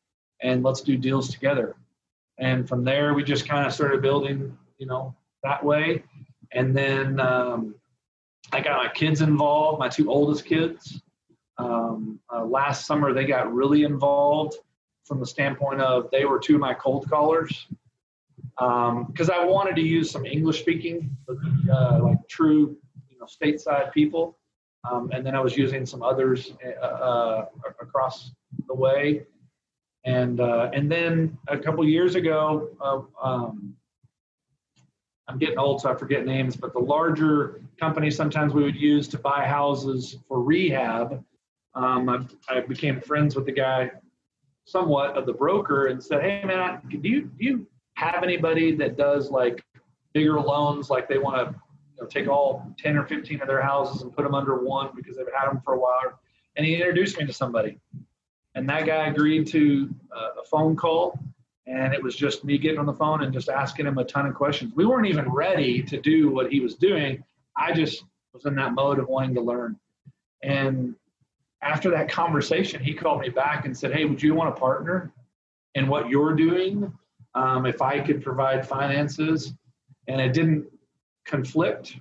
and let's do deals together. And from there, we just kind of started building, you know, that way. And then I got my kids involved, my two oldest kids. Last summer, they got really involved from the standpoint of they were two of my cold callers. Because I wanted to use some English speaking, like true, you know, stateside people. And then I was using some others across the way. And then a couple years ago, I'm getting old, so I forget names, but the larger companies sometimes we would use to buy houses for rehab. I became friends with the guy somewhat of the broker and said, hey, man, do you have anybody that does like bigger loans, like they want to, you know, take all 10 or 15 of their houses and put them under one because they've had them for a while. And he introduced me to somebody. And that guy agreed to a phone call. And it was just me getting on the phone and just asking him a ton of questions. We weren't even ready to do what he was doing. I just was in that mode of wanting to learn. And after that conversation, he called me back and said, hey, would you want to partner in what you're doing? If I could provide finances. And it didn't conflict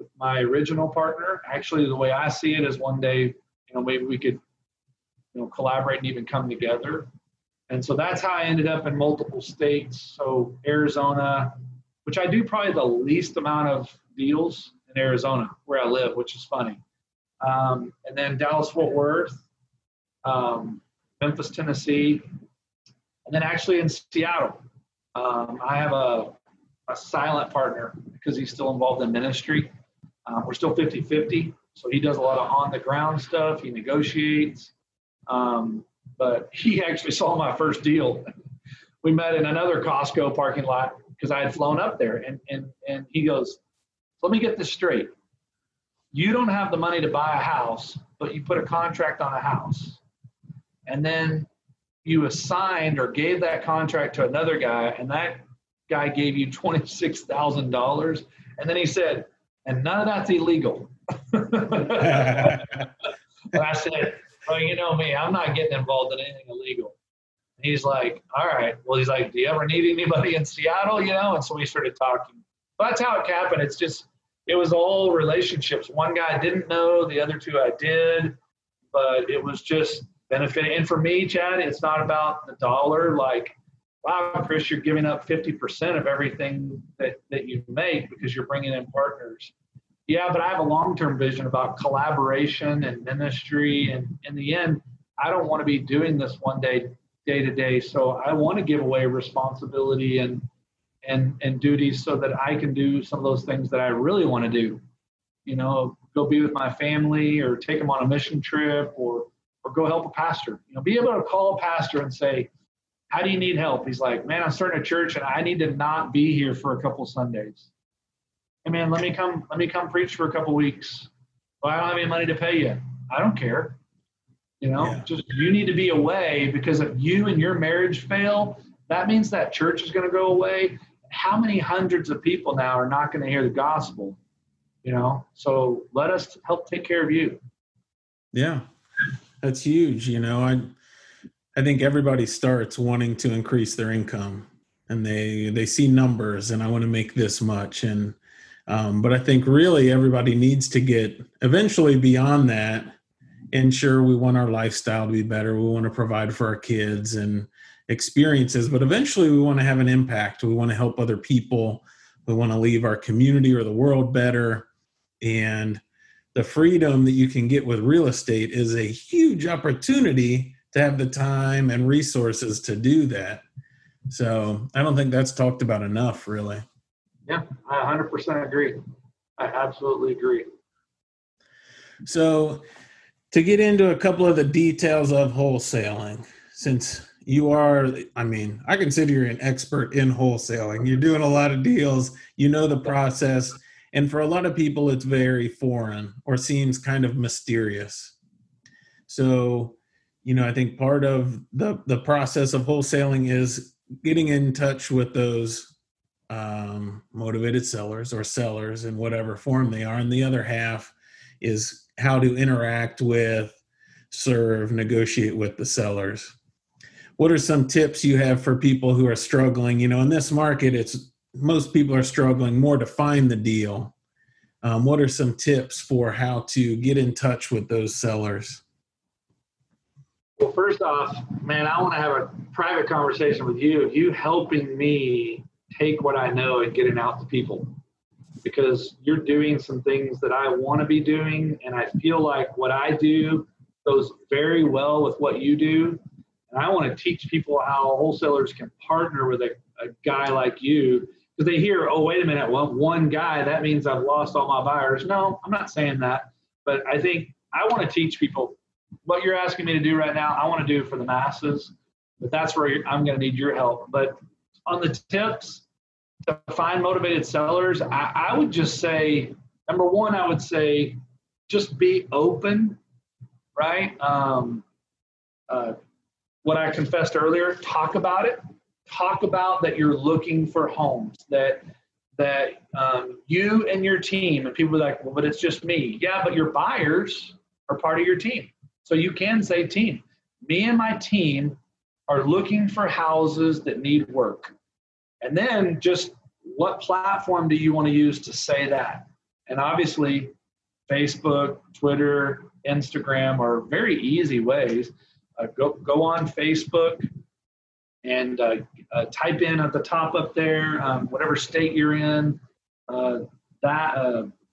with my original partner. Actually, the way I see it is one day, you know, maybe we could, you know, collaborate and even come together. And so that's how I ended up in multiple states. So Arizona, which I do probably the least amount of deals in Arizona, where I live, which is funny. And then Dallas-Fort Worth, Memphis, Tennessee, and then actually in Seattle. I have a silent partner because he's still involved in ministry. We're still 50-50. So he does a lot of on the ground stuff. He negotiates, but he actually saw my first deal. We met in another Costco parking lot because I had flown up there and he goes, let me get this straight. You don't have the money to buy a house, but you put a contract on a house. And then you assigned or gave that contract to another guy, and that guy gave you $26,000. And then he said, and none of that's illegal. And I said, well, you know me, I'm not getting involved in anything illegal. And he's like, all right. Well, he's like, do you ever need anybody in Seattle? You know? And so we started talking. But that's how it happened. It's just, it was all relationships. One guy I didn't know, the other two I did, but it was just benefit. And for me, Chad, it's not about the dollar. Like, wow, Chris, you're giving up 50% of everything that you make because you're bringing in partners. Yeah, but I have a long-term vision about collaboration and ministry. And in the end, I don't want to be doing this one day to day. So I want to give away responsibility and duties so that I can do some of those things that I really want to do. You know, go be with my family, or take them on a mission trip, or go help a pastor. You know, be able to call a pastor and say, how do you need help? He's like, man, I'm starting a church and I need to not be here for a couple Sundays. Hey man, let me come preach for a couple weeks. Well, I don't have any money to pay you. I don't care. You know, just you need to be away, because if you and your marriage fail, that means that church is going to go away. How many hundreds of people now are not going to hear the gospel? You know, so let us help take care of you. Yeah, that's huge. You know, I think everybody starts wanting to increase their income, and they see numbers and I want to make this much. And but I think really everybody needs to get eventually beyond that. And sure, we want our lifestyle to be better. We want to provide for our kids and experiences, but eventually we want to have an impact. We want to help other people. We want to leave our community or the world better. And the freedom that you can get with real estate is a huge opportunity to have the time and resources to do that. So I don't think that's talked about enough, really. Yeah, I 100% agree. I absolutely agree. So to get into a couple of the details of wholesaling, since you are, I mean, I consider you an expert in wholesaling. You're doing a lot of deals, you know the process, and for a lot of people, it's very foreign or seems kind of mysterious. So, you know, I think part of the process of wholesaling is getting in touch with those motivated sellers or sellers in whatever form they are. And the other half is how to interact with, serve, negotiate with the sellers. What are some tips you have for people who are struggling? You know, in this market, it's most people are struggling more to find the deal. What are some tips for how to get in touch with those sellers? Well, first off, man, I want to have a private conversation with you. You helping me take what I know and get it out to people, because you're doing some things that I want to be doing. And I feel like what I do goes very well with what you do. And I want to teach people how wholesalers can partner with a guy like you, because they hear, oh, wait a minute, well, one guy, that means I've lost all my buyers. No, I'm not saying that. But I think I want to teach people what you're asking me to do right now. I want to do for the masses, but that's where I'm going to need your help. But on the tips to find motivated sellers, I would just say, number one, I would say just be open, right? What I confessed earlier, talk about it. Talk about that you're looking for homes, that you and your team, and people are like, well, but it's just me. Yeah, but your buyers are part of your team. So you can say team. Me and my team are looking for houses that need work. And then just what platform do you want to use to say that? And obviously, Facebook, Twitter, Instagram are very easy ways. Go on Facebook and type in at the top up there, whatever state you're in,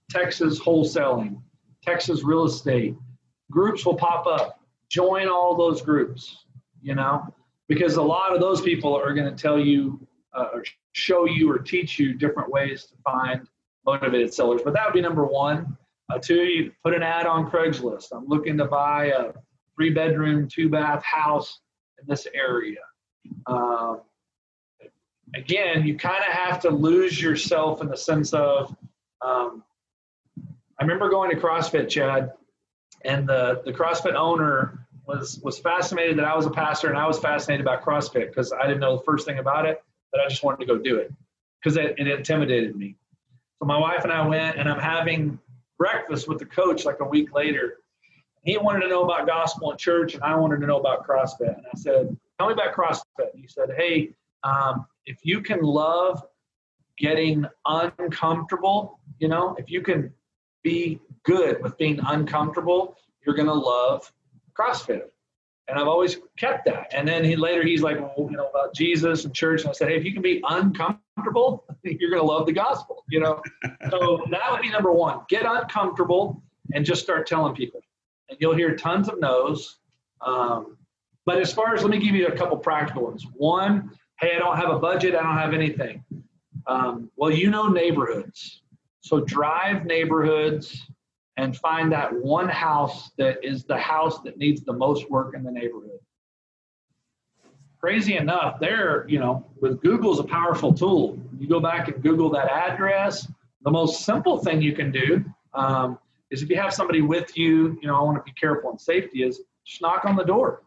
Texas wholesaling, Texas real estate. Groups will pop up. Join all those groups, you know, because a lot of those people are going to tell you or show you or teach you different ways to find motivated sellers. But that would be number one. Two, you put an ad on Craigslist. I'm looking to buy a 3-bedroom, 2-bath house in this area. Again, you kind of have to lose yourself in the sense of, I remember going to CrossFit, Chad, and the CrossFit owner was fascinated that I was a pastor, and I was fascinated about CrossFit because I didn't know the first thing about it, but I just wanted to go do it because it intimidated me. So my wife and I went, and I'm having breakfast with the coach like a week later. He wanted to know about gospel and church, and I wanted to know about CrossFit. And I said, tell me about CrossFit. And he said, hey, if you can love getting uncomfortable, you know, if you can be good with being uncomfortable, you're going to love CrossFit. And I've always kept that. And then he's like, well, you know, about Jesus and church. And I said, hey, if you can be uncomfortable, you're going to love the gospel, you know. So that would be number one. Get uncomfortable and just start telling people. And you'll hear tons of no's. But as far as, let me give you a couple practical ones. One, hey, I don't have a budget. I don't have anything. Well, you know neighborhoods. So drive neighborhoods and find that one house that is the house that needs the most work in the neighborhood. Crazy enough, there, you know, with Google's a powerful tool. You go back and Google that address. The most simple thing you can do is if you have somebody with you, you know, I want to be careful in safety, is just knock on the door.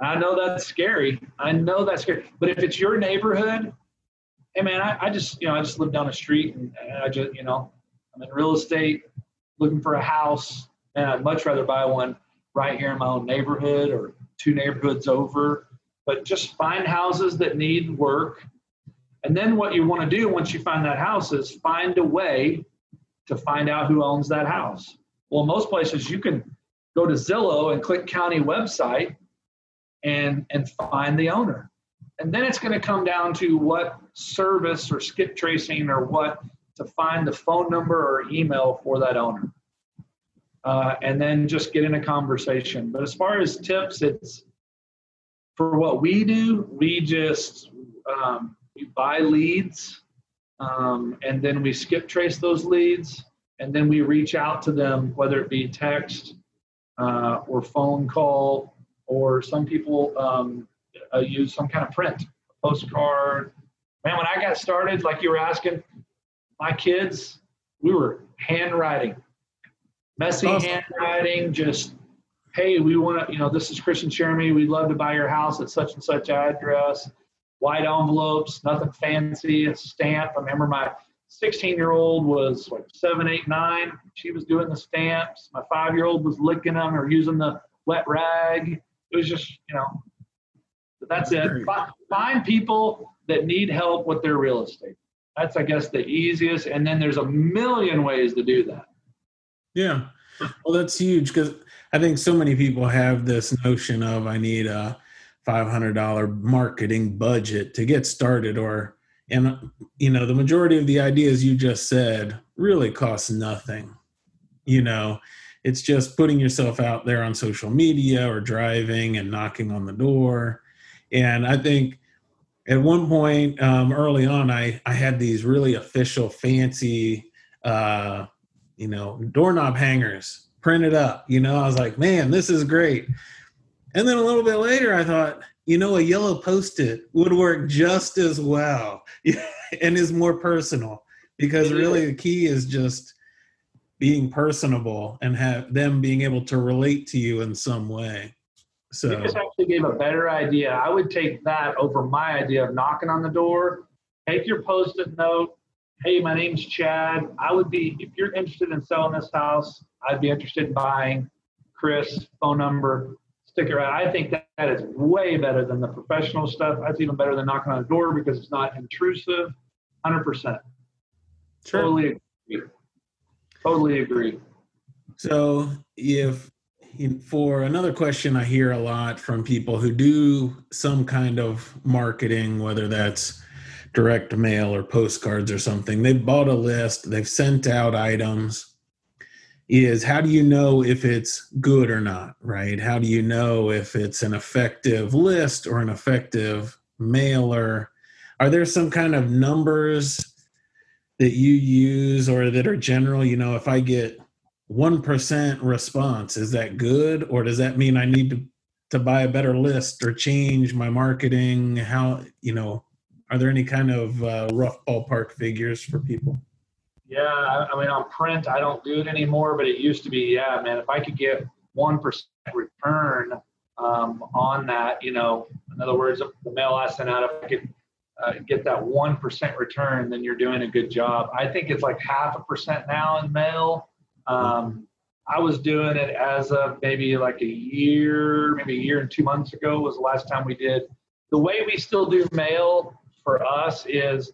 I know that's scary. But if it's your neighborhood, hey man, I just live down the street and I just, you know, I'm in real estate looking for a house, and I'd much rather buy one right here in my own neighborhood or two neighborhoods over. But just find houses that need work. And then what you want to do once you find that house is find a way to find out who owns that house. Well, in most places you can go to Zillow and click county website and find the owner. And then it's going to come down to what service or skip tracing or what to find the phone number or email for that owner. And then just get in a conversation. But as far as tips, it's for what we do, we just we buy leads and then we skip trace those leads and then we reach out to them, whether it be text or phone call, or some people use some kind of print, a postcard. Man, when I got started, like you were asking, my kids, we were handwriting. Messy handwriting, just, hey, we want to, you know, this is Chris and Jeremy. We'd love to buy your house at such and such address. White envelopes, nothing fancy, a stamp. I remember my 16-year-old was like 7, 8, 9. She was doing the stamps. My 5-year-old was licking them or using the wet rag. It was just, you know, but that's it. Find people that need help with their real estate. That's, I guess, the easiest. And then there's a million ways to do that. Yeah. Well, that's huge, because I think so many people have this notion of I need a $500 marketing budget to get started, and you know, the majority of the ideas you just said really cost nothing. You know, it's just putting yourself out there on social media or driving and knocking on the door. And I think at one point early on, I had these really official fancy, you know, doorknob hangers printed up, you know, I was like, man, this is great. And then a little bit later, I thought, you know, a yellow Post-it would work just as well and is more personal, because really the key is just being personable and have them being able to relate to you in some way. So you just actually gave a better idea. I would take that over my idea of knocking on the door. Take your Post-it note. Hey, my name's Chad. If you're interested in selling this house, I'd be interested in buying. Chris, phone number, stick around. I think that is way better than the professional stuff. That's even better than knocking on the door because it's not intrusive. 100%. Sure. Totally agree. So for another question I hear a lot from people who do some kind of marketing, whether that's direct mail or postcards or something. They've bought a list. They've sent out items. Is how do you know if it's good or not, right? How do you know if it's an effective list or an effective mailer? Are there some kind of numbers that you use or that are general? You know, if I get 1% response, is that good? Or does that mean I need to buy a better list or change my marketing? How, you know, are there any kind of rough ballpark figures for people? Yeah, I mean, on print, I don't do it anymore, but it used to be, yeah, man, if I could get 1% return on that, you know, in other words, the mail I sent out, if I could get that 1% return, then you're doing a good job. I think it's like 0.5% now in mail. I was doing it as of maybe a year and 2 months ago was the last time we did. The way we still do mail for us is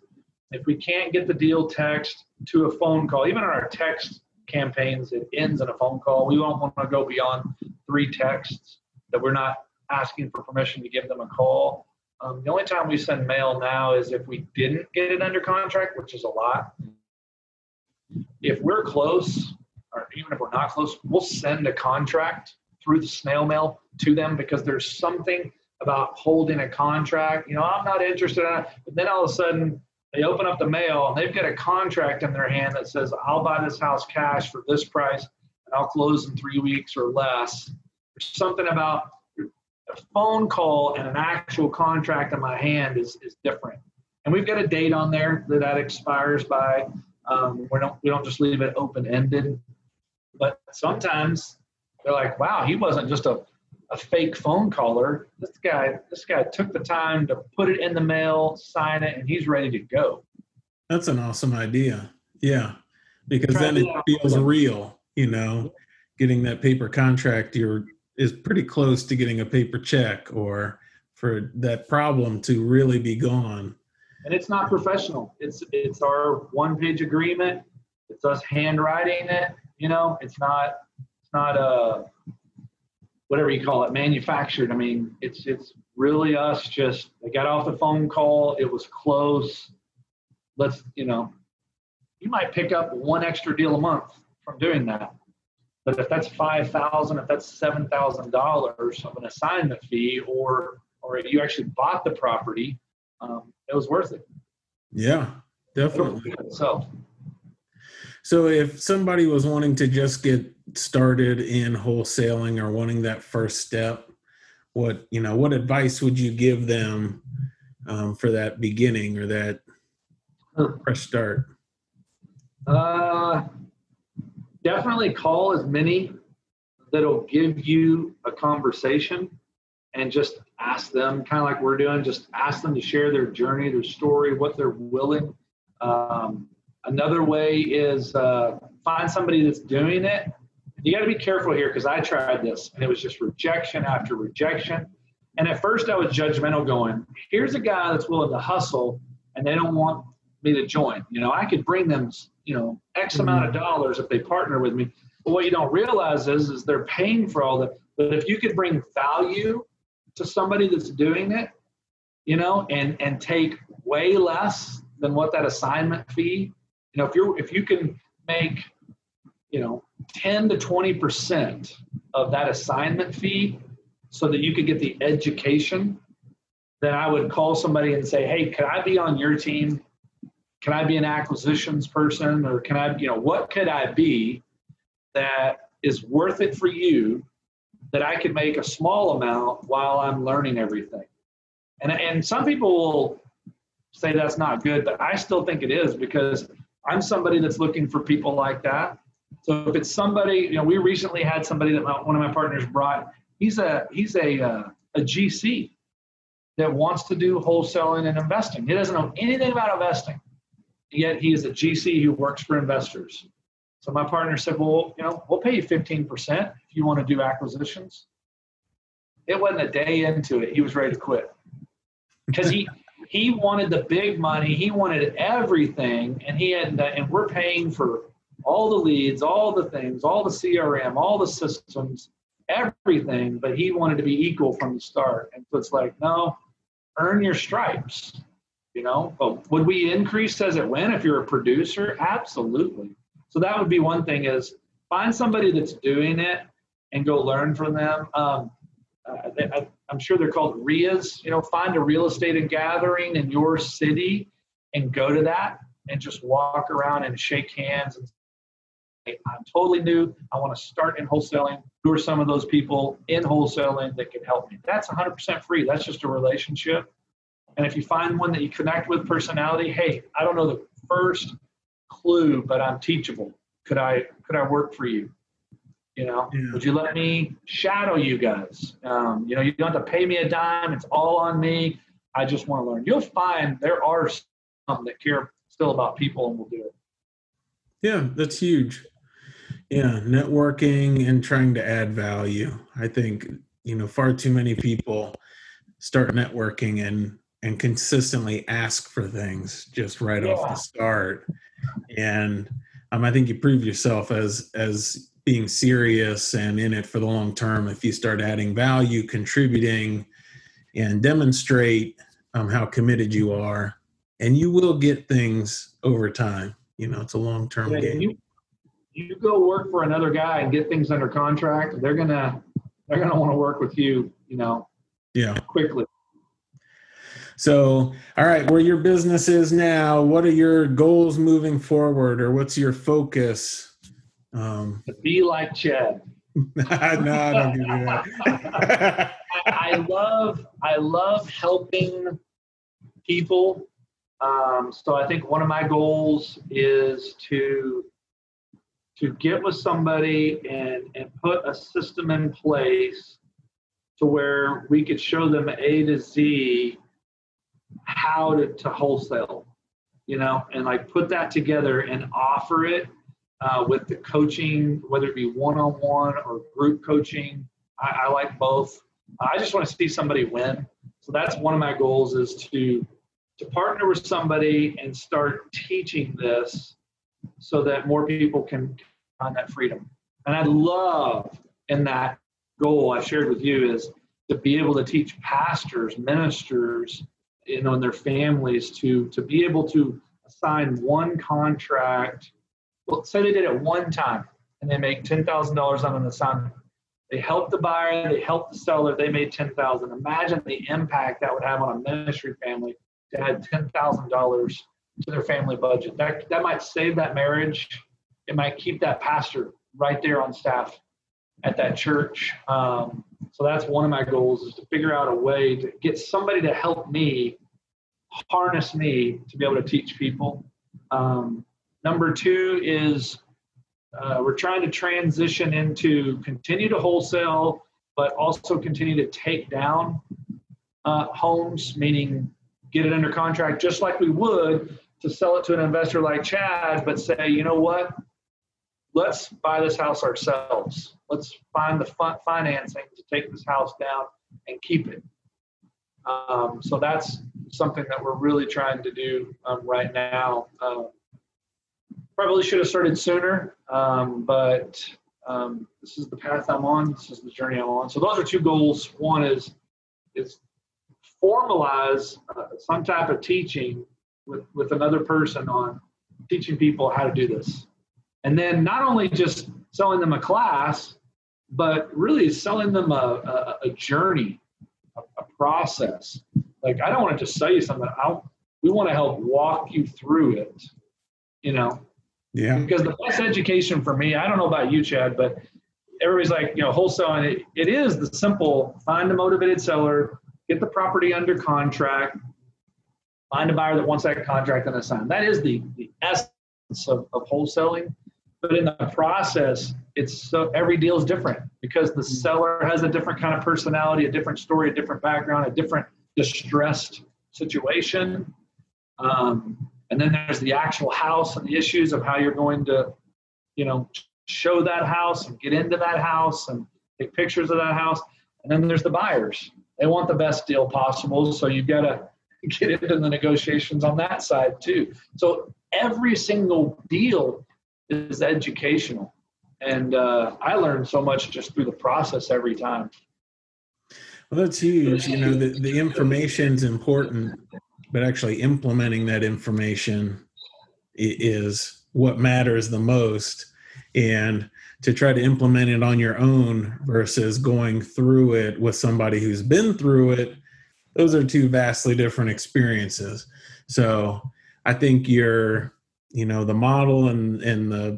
if we can't get the deal text to a phone call, even on our text campaigns, it ends in a phone call. We don't want to go beyond 3 texts that we're not asking for permission to give them a call. The only time we send mail now is if we didn't get it under contract, which is a lot. If we're close, or even if we're not close, we'll send a contract through the snail mail to them because there's something about holding a contract. You know, I'm not interested in it. But then all of a sudden, They open up the mail and they've got a contract in their hand that says, I'll buy this house cash for this price and I'll close in 3 weeks or less. There's something about a phone call and an actual contract in my hand is different. And we've got a date on there that expires by. We don't just leave it open-ended. But sometimes they're like, wow, he wasn't just a fake phone caller. This guy took the time to put it in the mail, sign it, and he's ready to go. That's an awesome idea. Yeah. Because then it feels real, you know, getting that paper contract is pretty close to getting a paper check, or for that problem to really be gone. And it's not professional. It's our one-page agreement. It's us handwriting it. You know, it's not whatever you call it, manufactured. I mean, it's really us. Just I got off the phone call. It was close. You might pick up one extra deal a month from doing that. But if that's $5,000, if that's $7,000 of an assignment fee, or if you actually bought the property. It was worth it. Yeah, definitely. So if somebody was wanting to just get started in wholesaling or wanting that first step, what advice would you give them for that beginning or that fresh start? Definitely call as many that'll give you a conversation and just ask them, kind of like we're doing, just ask them to share their journey, their story, what they're willing. Another way is find somebody that's doing it. You got to be careful here, because I tried this and it was just rejection after rejection. And at first I was judgmental, going, here's a guy that's willing to hustle and they don't want me to join. You know, I could bring them, X amount of dollars if they partner with me. But what you don't realize is they're paying for all that. But if you could bring value to somebody that's doing it, and take way less than what that assignment fee, if you can make, 10 to 20% of that assignment fee so that you could get the education, then I would call somebody and say, hey, can I be on your team? Can I be an acquisitions person? Or can I, what could I be that is worth it for you, that I could make a small amount while I'm learning everything? And some people will say that's not good, but I still think it is, because I'm somebody that's looking for people like that. So if it's somebody, we recently had somebody that one of my partners brought, he's a GC that wants to do wholesaling and investing. He doesn't know anything about investing, yet he is a GC who works for investors. So my partner said, well, we'll pay you 15% if you want to do acquisitions. It wasn't a day into it, he was ready to quit. Because he wanted the big money, he wanted everything, and and we're paying for all the leads, all the things, all the CRM, all the systems, everything, but he wanted to be equal from the start. And so it's like, no, earn your stripes, But would we increase as it went if you're a producer? Absolutely. So that would be one thing, is find somebody that's doing it and go learn from them. I'm sure they're called REIAs. Find a real estate gathering in your city and go to that and just walk around and shake hands and say, I'm totally new. I want to start in wholesaling. Who are some of those people in wholesaling that can help me? That's 100% free. That's just a relationship. And if you find one that you connect with personality, hey, I don't know the first clue, but I'm teachable. Could I work for you? Yeah. Would you let me shadow you guys? You don't have to pay me a dime. It's all on me. I just want to learn. You'll find there are some that care still about people and will do it. Yeah, that's huge. Yeah, networking and trying to add value. I think, far too many people start networking and consistently ask for things just right off the start. And I think you prove yourself as being serious and in it for the long term if you start adding value, contributing, and demonstrate how committed you are. And you will get things over time. It's a long-term game. You go work for another guy and get things under contract, they're gonna want to work with you. Quickly. So, all right, where your business is now, what are your goals moving forward, or what's your focus? Be like Chad. No, I don't give you that. I love helping people. So I think one of my goals is to get with somebody and put a system in place to where we could show them A to Z how to wholesale, you know, and like put that together and offer it with the coaching, whether it be one-on-one or group coaching. I like both. I just want to see somebody win. So that's one of my goals, is to partner with somebody and start teaching this so that more people can find that freedom. And I love in that goal I shared with you is to be able to teach pastors, ministers, you know, and their families to be able to assign one contract. Well, say they did it one time and they make $10,000 on an assignment. They helped the buyer, they helped the seller, they made $10,000. Imagine the impact that would have on a ministry family to add $10,000 to their family budget. That might save that marriage. It might keep that pastor right there on staff at that church. So that's one of my goals, is to figure out a way to get somebody to help me, harness me to be able to teach people. Number two is we're trying to transition into continue to wholesale, but also continue to take down homes, meaning get it under contract just like we would to sell it to an investor like Chad, but say, you know what? Let's buy this house ourselves. Let's find the financing to take this house down and keep it. So that's something that we're really trying to do right now. Probably should have started sooner, but this is the path I'm on. This is the journey I'm on. So those are two goals. One is formalize some type of teaching with another person on teaching people how to do this. And then not only just selling them a class, but really selling them a journey, a process. Like, I don't want to just sell you something. We want to help walk you through it, you know? Yeah. Because the best education for me, I don't know about you, Chad, but everybody's like, you know, wholesaling, it is the simple, find a motivated seller, get the property under contract, find a buyer that wants that contract and assign. That is the essence of wholesaling. But in the process, every deal is different because the seller has a different kind of personality, a different story, a different background, a different distressed situation. And then there's the actual house and the issues of how you're going to, you know, show that house and get into that house and take pictures of that house. And then there's the buyers. They want the best deal possible. So you've got to get into the negotiations on that side too. So every single deal is educational, and I learned so much just through the process every time. Well, that's huge. You know, the information's important, but actually implementing that information is what matters the most. And to try to implement it on your own versus going through it with somebody who's been through it, those are two vastly different experiences. So I think you know, the model and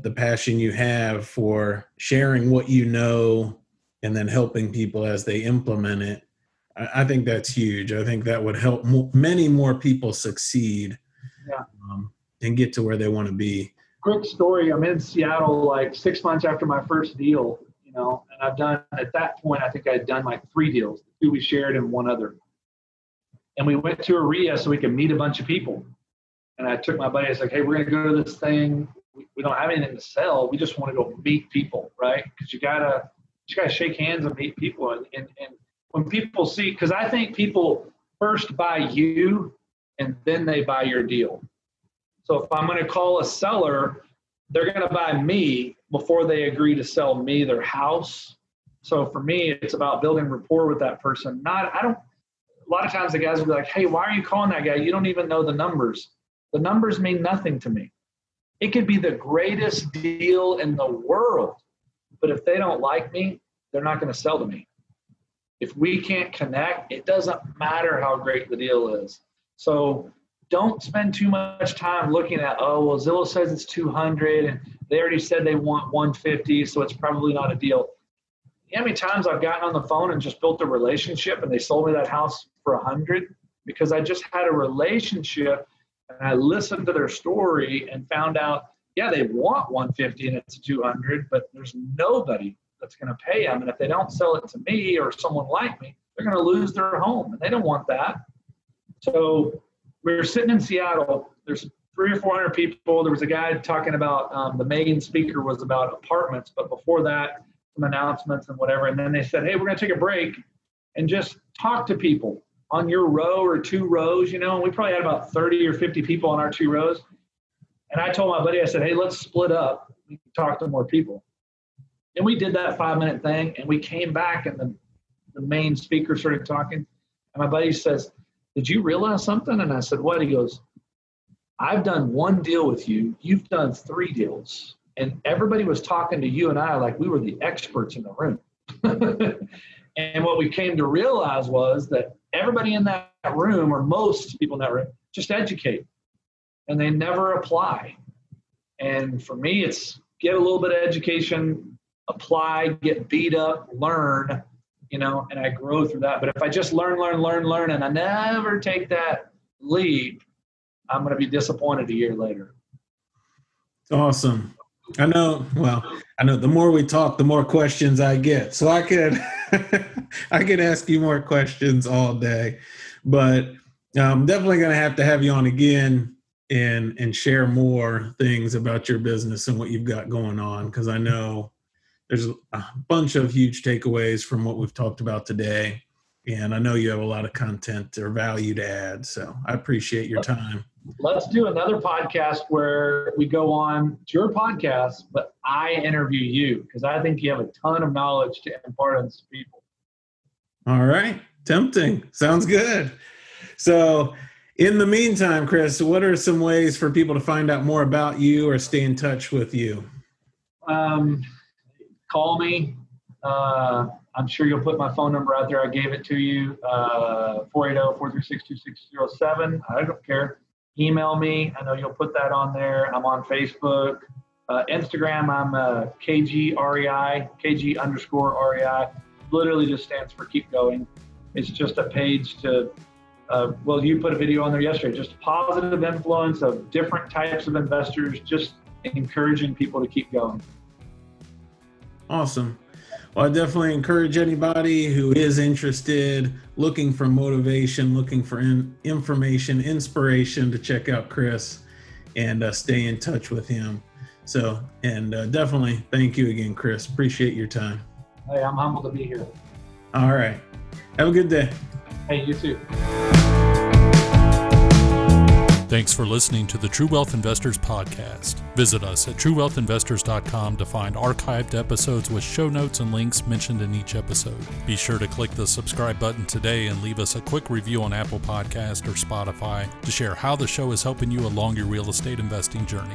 the passion you have for sharing what you know and then helping people as they implement it, I think that's huge. I think that would help many more people succeed. Yeah. And get to where they want to be. Quick story. I'm in Seattle like 6 months after my first deal, you know, and I've done, at that point, I think I'd done like 3 deals, 2 we shared and 1 other. And we went to a REIA so we could meet a bunch of people. And I took my buddy, I was like, hey, we're going to go to this thing. We don't have anything to sell. We just want to go meet people, right? Because you gotta shake hands and meet people. And when people see, because I think people first buy you and then they buy your deal. So if I'm going to call a seller, they're going to buy me before they agree to sell me their house. So for me, it's about building rapport with that person. A lot of times the guys will be like, hey, why are you calling that guy? You don't even know the numbers. The numbers mean nothing to me. It could be the greatest deal in the world, but if they don't like me, they're not going to sell to me. If we can't connect, it doesn't matter how great the deal is. So don't spend too much time looking at, oh, well, Zillow says it's 200 and they already said they want 150, so it's probably not a deal. You know how many times I've gotten on the phone and just built a relationship and they sold me that house for 100 because I just had a relationship and I listened to their story and found out, yeah, they want 150 and it's 200, but there's nobody that's going to pay them. And if they don't sell it to me or someone like me, they're going to lose their home and they don't want that. So we were sitting in Seattle, there's 300 or 400 people. There was a guy talking about, the main speaker was about apartments, but before that, some announcements and whatever. And then they said, hey, we're going to take a break and just talk to people on your row or two rows, you know, and we probably had about 30 or 50 people on our two rows. And I told my buddy, I said, hey, let's split up. We can talk to more people. And we did that 5-minute thing and we came back and the main speaker started talking. And my buddy says, did you realize something? And I said, what? He goes, I've done one deal with you. You've done 3 deals. And everybody was talking to you and I like we were the experts in the room. And what we came to realize was that everybody in that room, or most people in that room, just educate. And they never apply. And for me, it's get a little bit of education, apply, get beat up, learn, you know, and I grow through that. But if I just learn, and I never take that leap, I'm going to be disappointed a year later. Awesome. I know. Well, I know the more we talk, the more questions I get. So I could, I could ask you more questions all day, but I'm definitely going to have you on again and share more things about your business and what you've got going on. Cause I know there's a bunch of huge takeaways from what we've talked about today. And I know you have a lot of content or value to add. So I appreciate your time. Let's do another podcast where we go on to your podcast, but I interview you because I think you have a ton of knowledge to impart on people. All right. Tempting. Sounds good. So in the meantime, Chris, what are some ways for people to find out more about you or stay in touch with you? Call me. I'm sure you'll put my phone number out there. I gave it to you, 480-436-2607. I don't care. Email me. I know you'll put that on there. I'm on Facebook. Instagram, I'm KGREI, KG_REI. Literally just stands for keep going. It's just a page to, well, you put a video on there yesterday, just positive influence of different types of investors, just encouraging people to keep going. Awesome. Well, I definitely encourage anybody who is interested, looking for motivation, looking for information, inspiration, to check out Chris and stay in touch with him. So, and definitely thank you again, Chris. Appreciate your time. Hey, I'm humbled to be here. All right. Have a good day. Hey, you too. Thanks for listening to the True Wealth Investors Podcast. Visit us at truewealthinvestors.com to find archived episodes with show notes and links mentioned in each episode. Be sure to click the subscribe button today and leave us a quick review on Apple Podcasts or Spotify to share how the show is helping you along your real estate investing journey.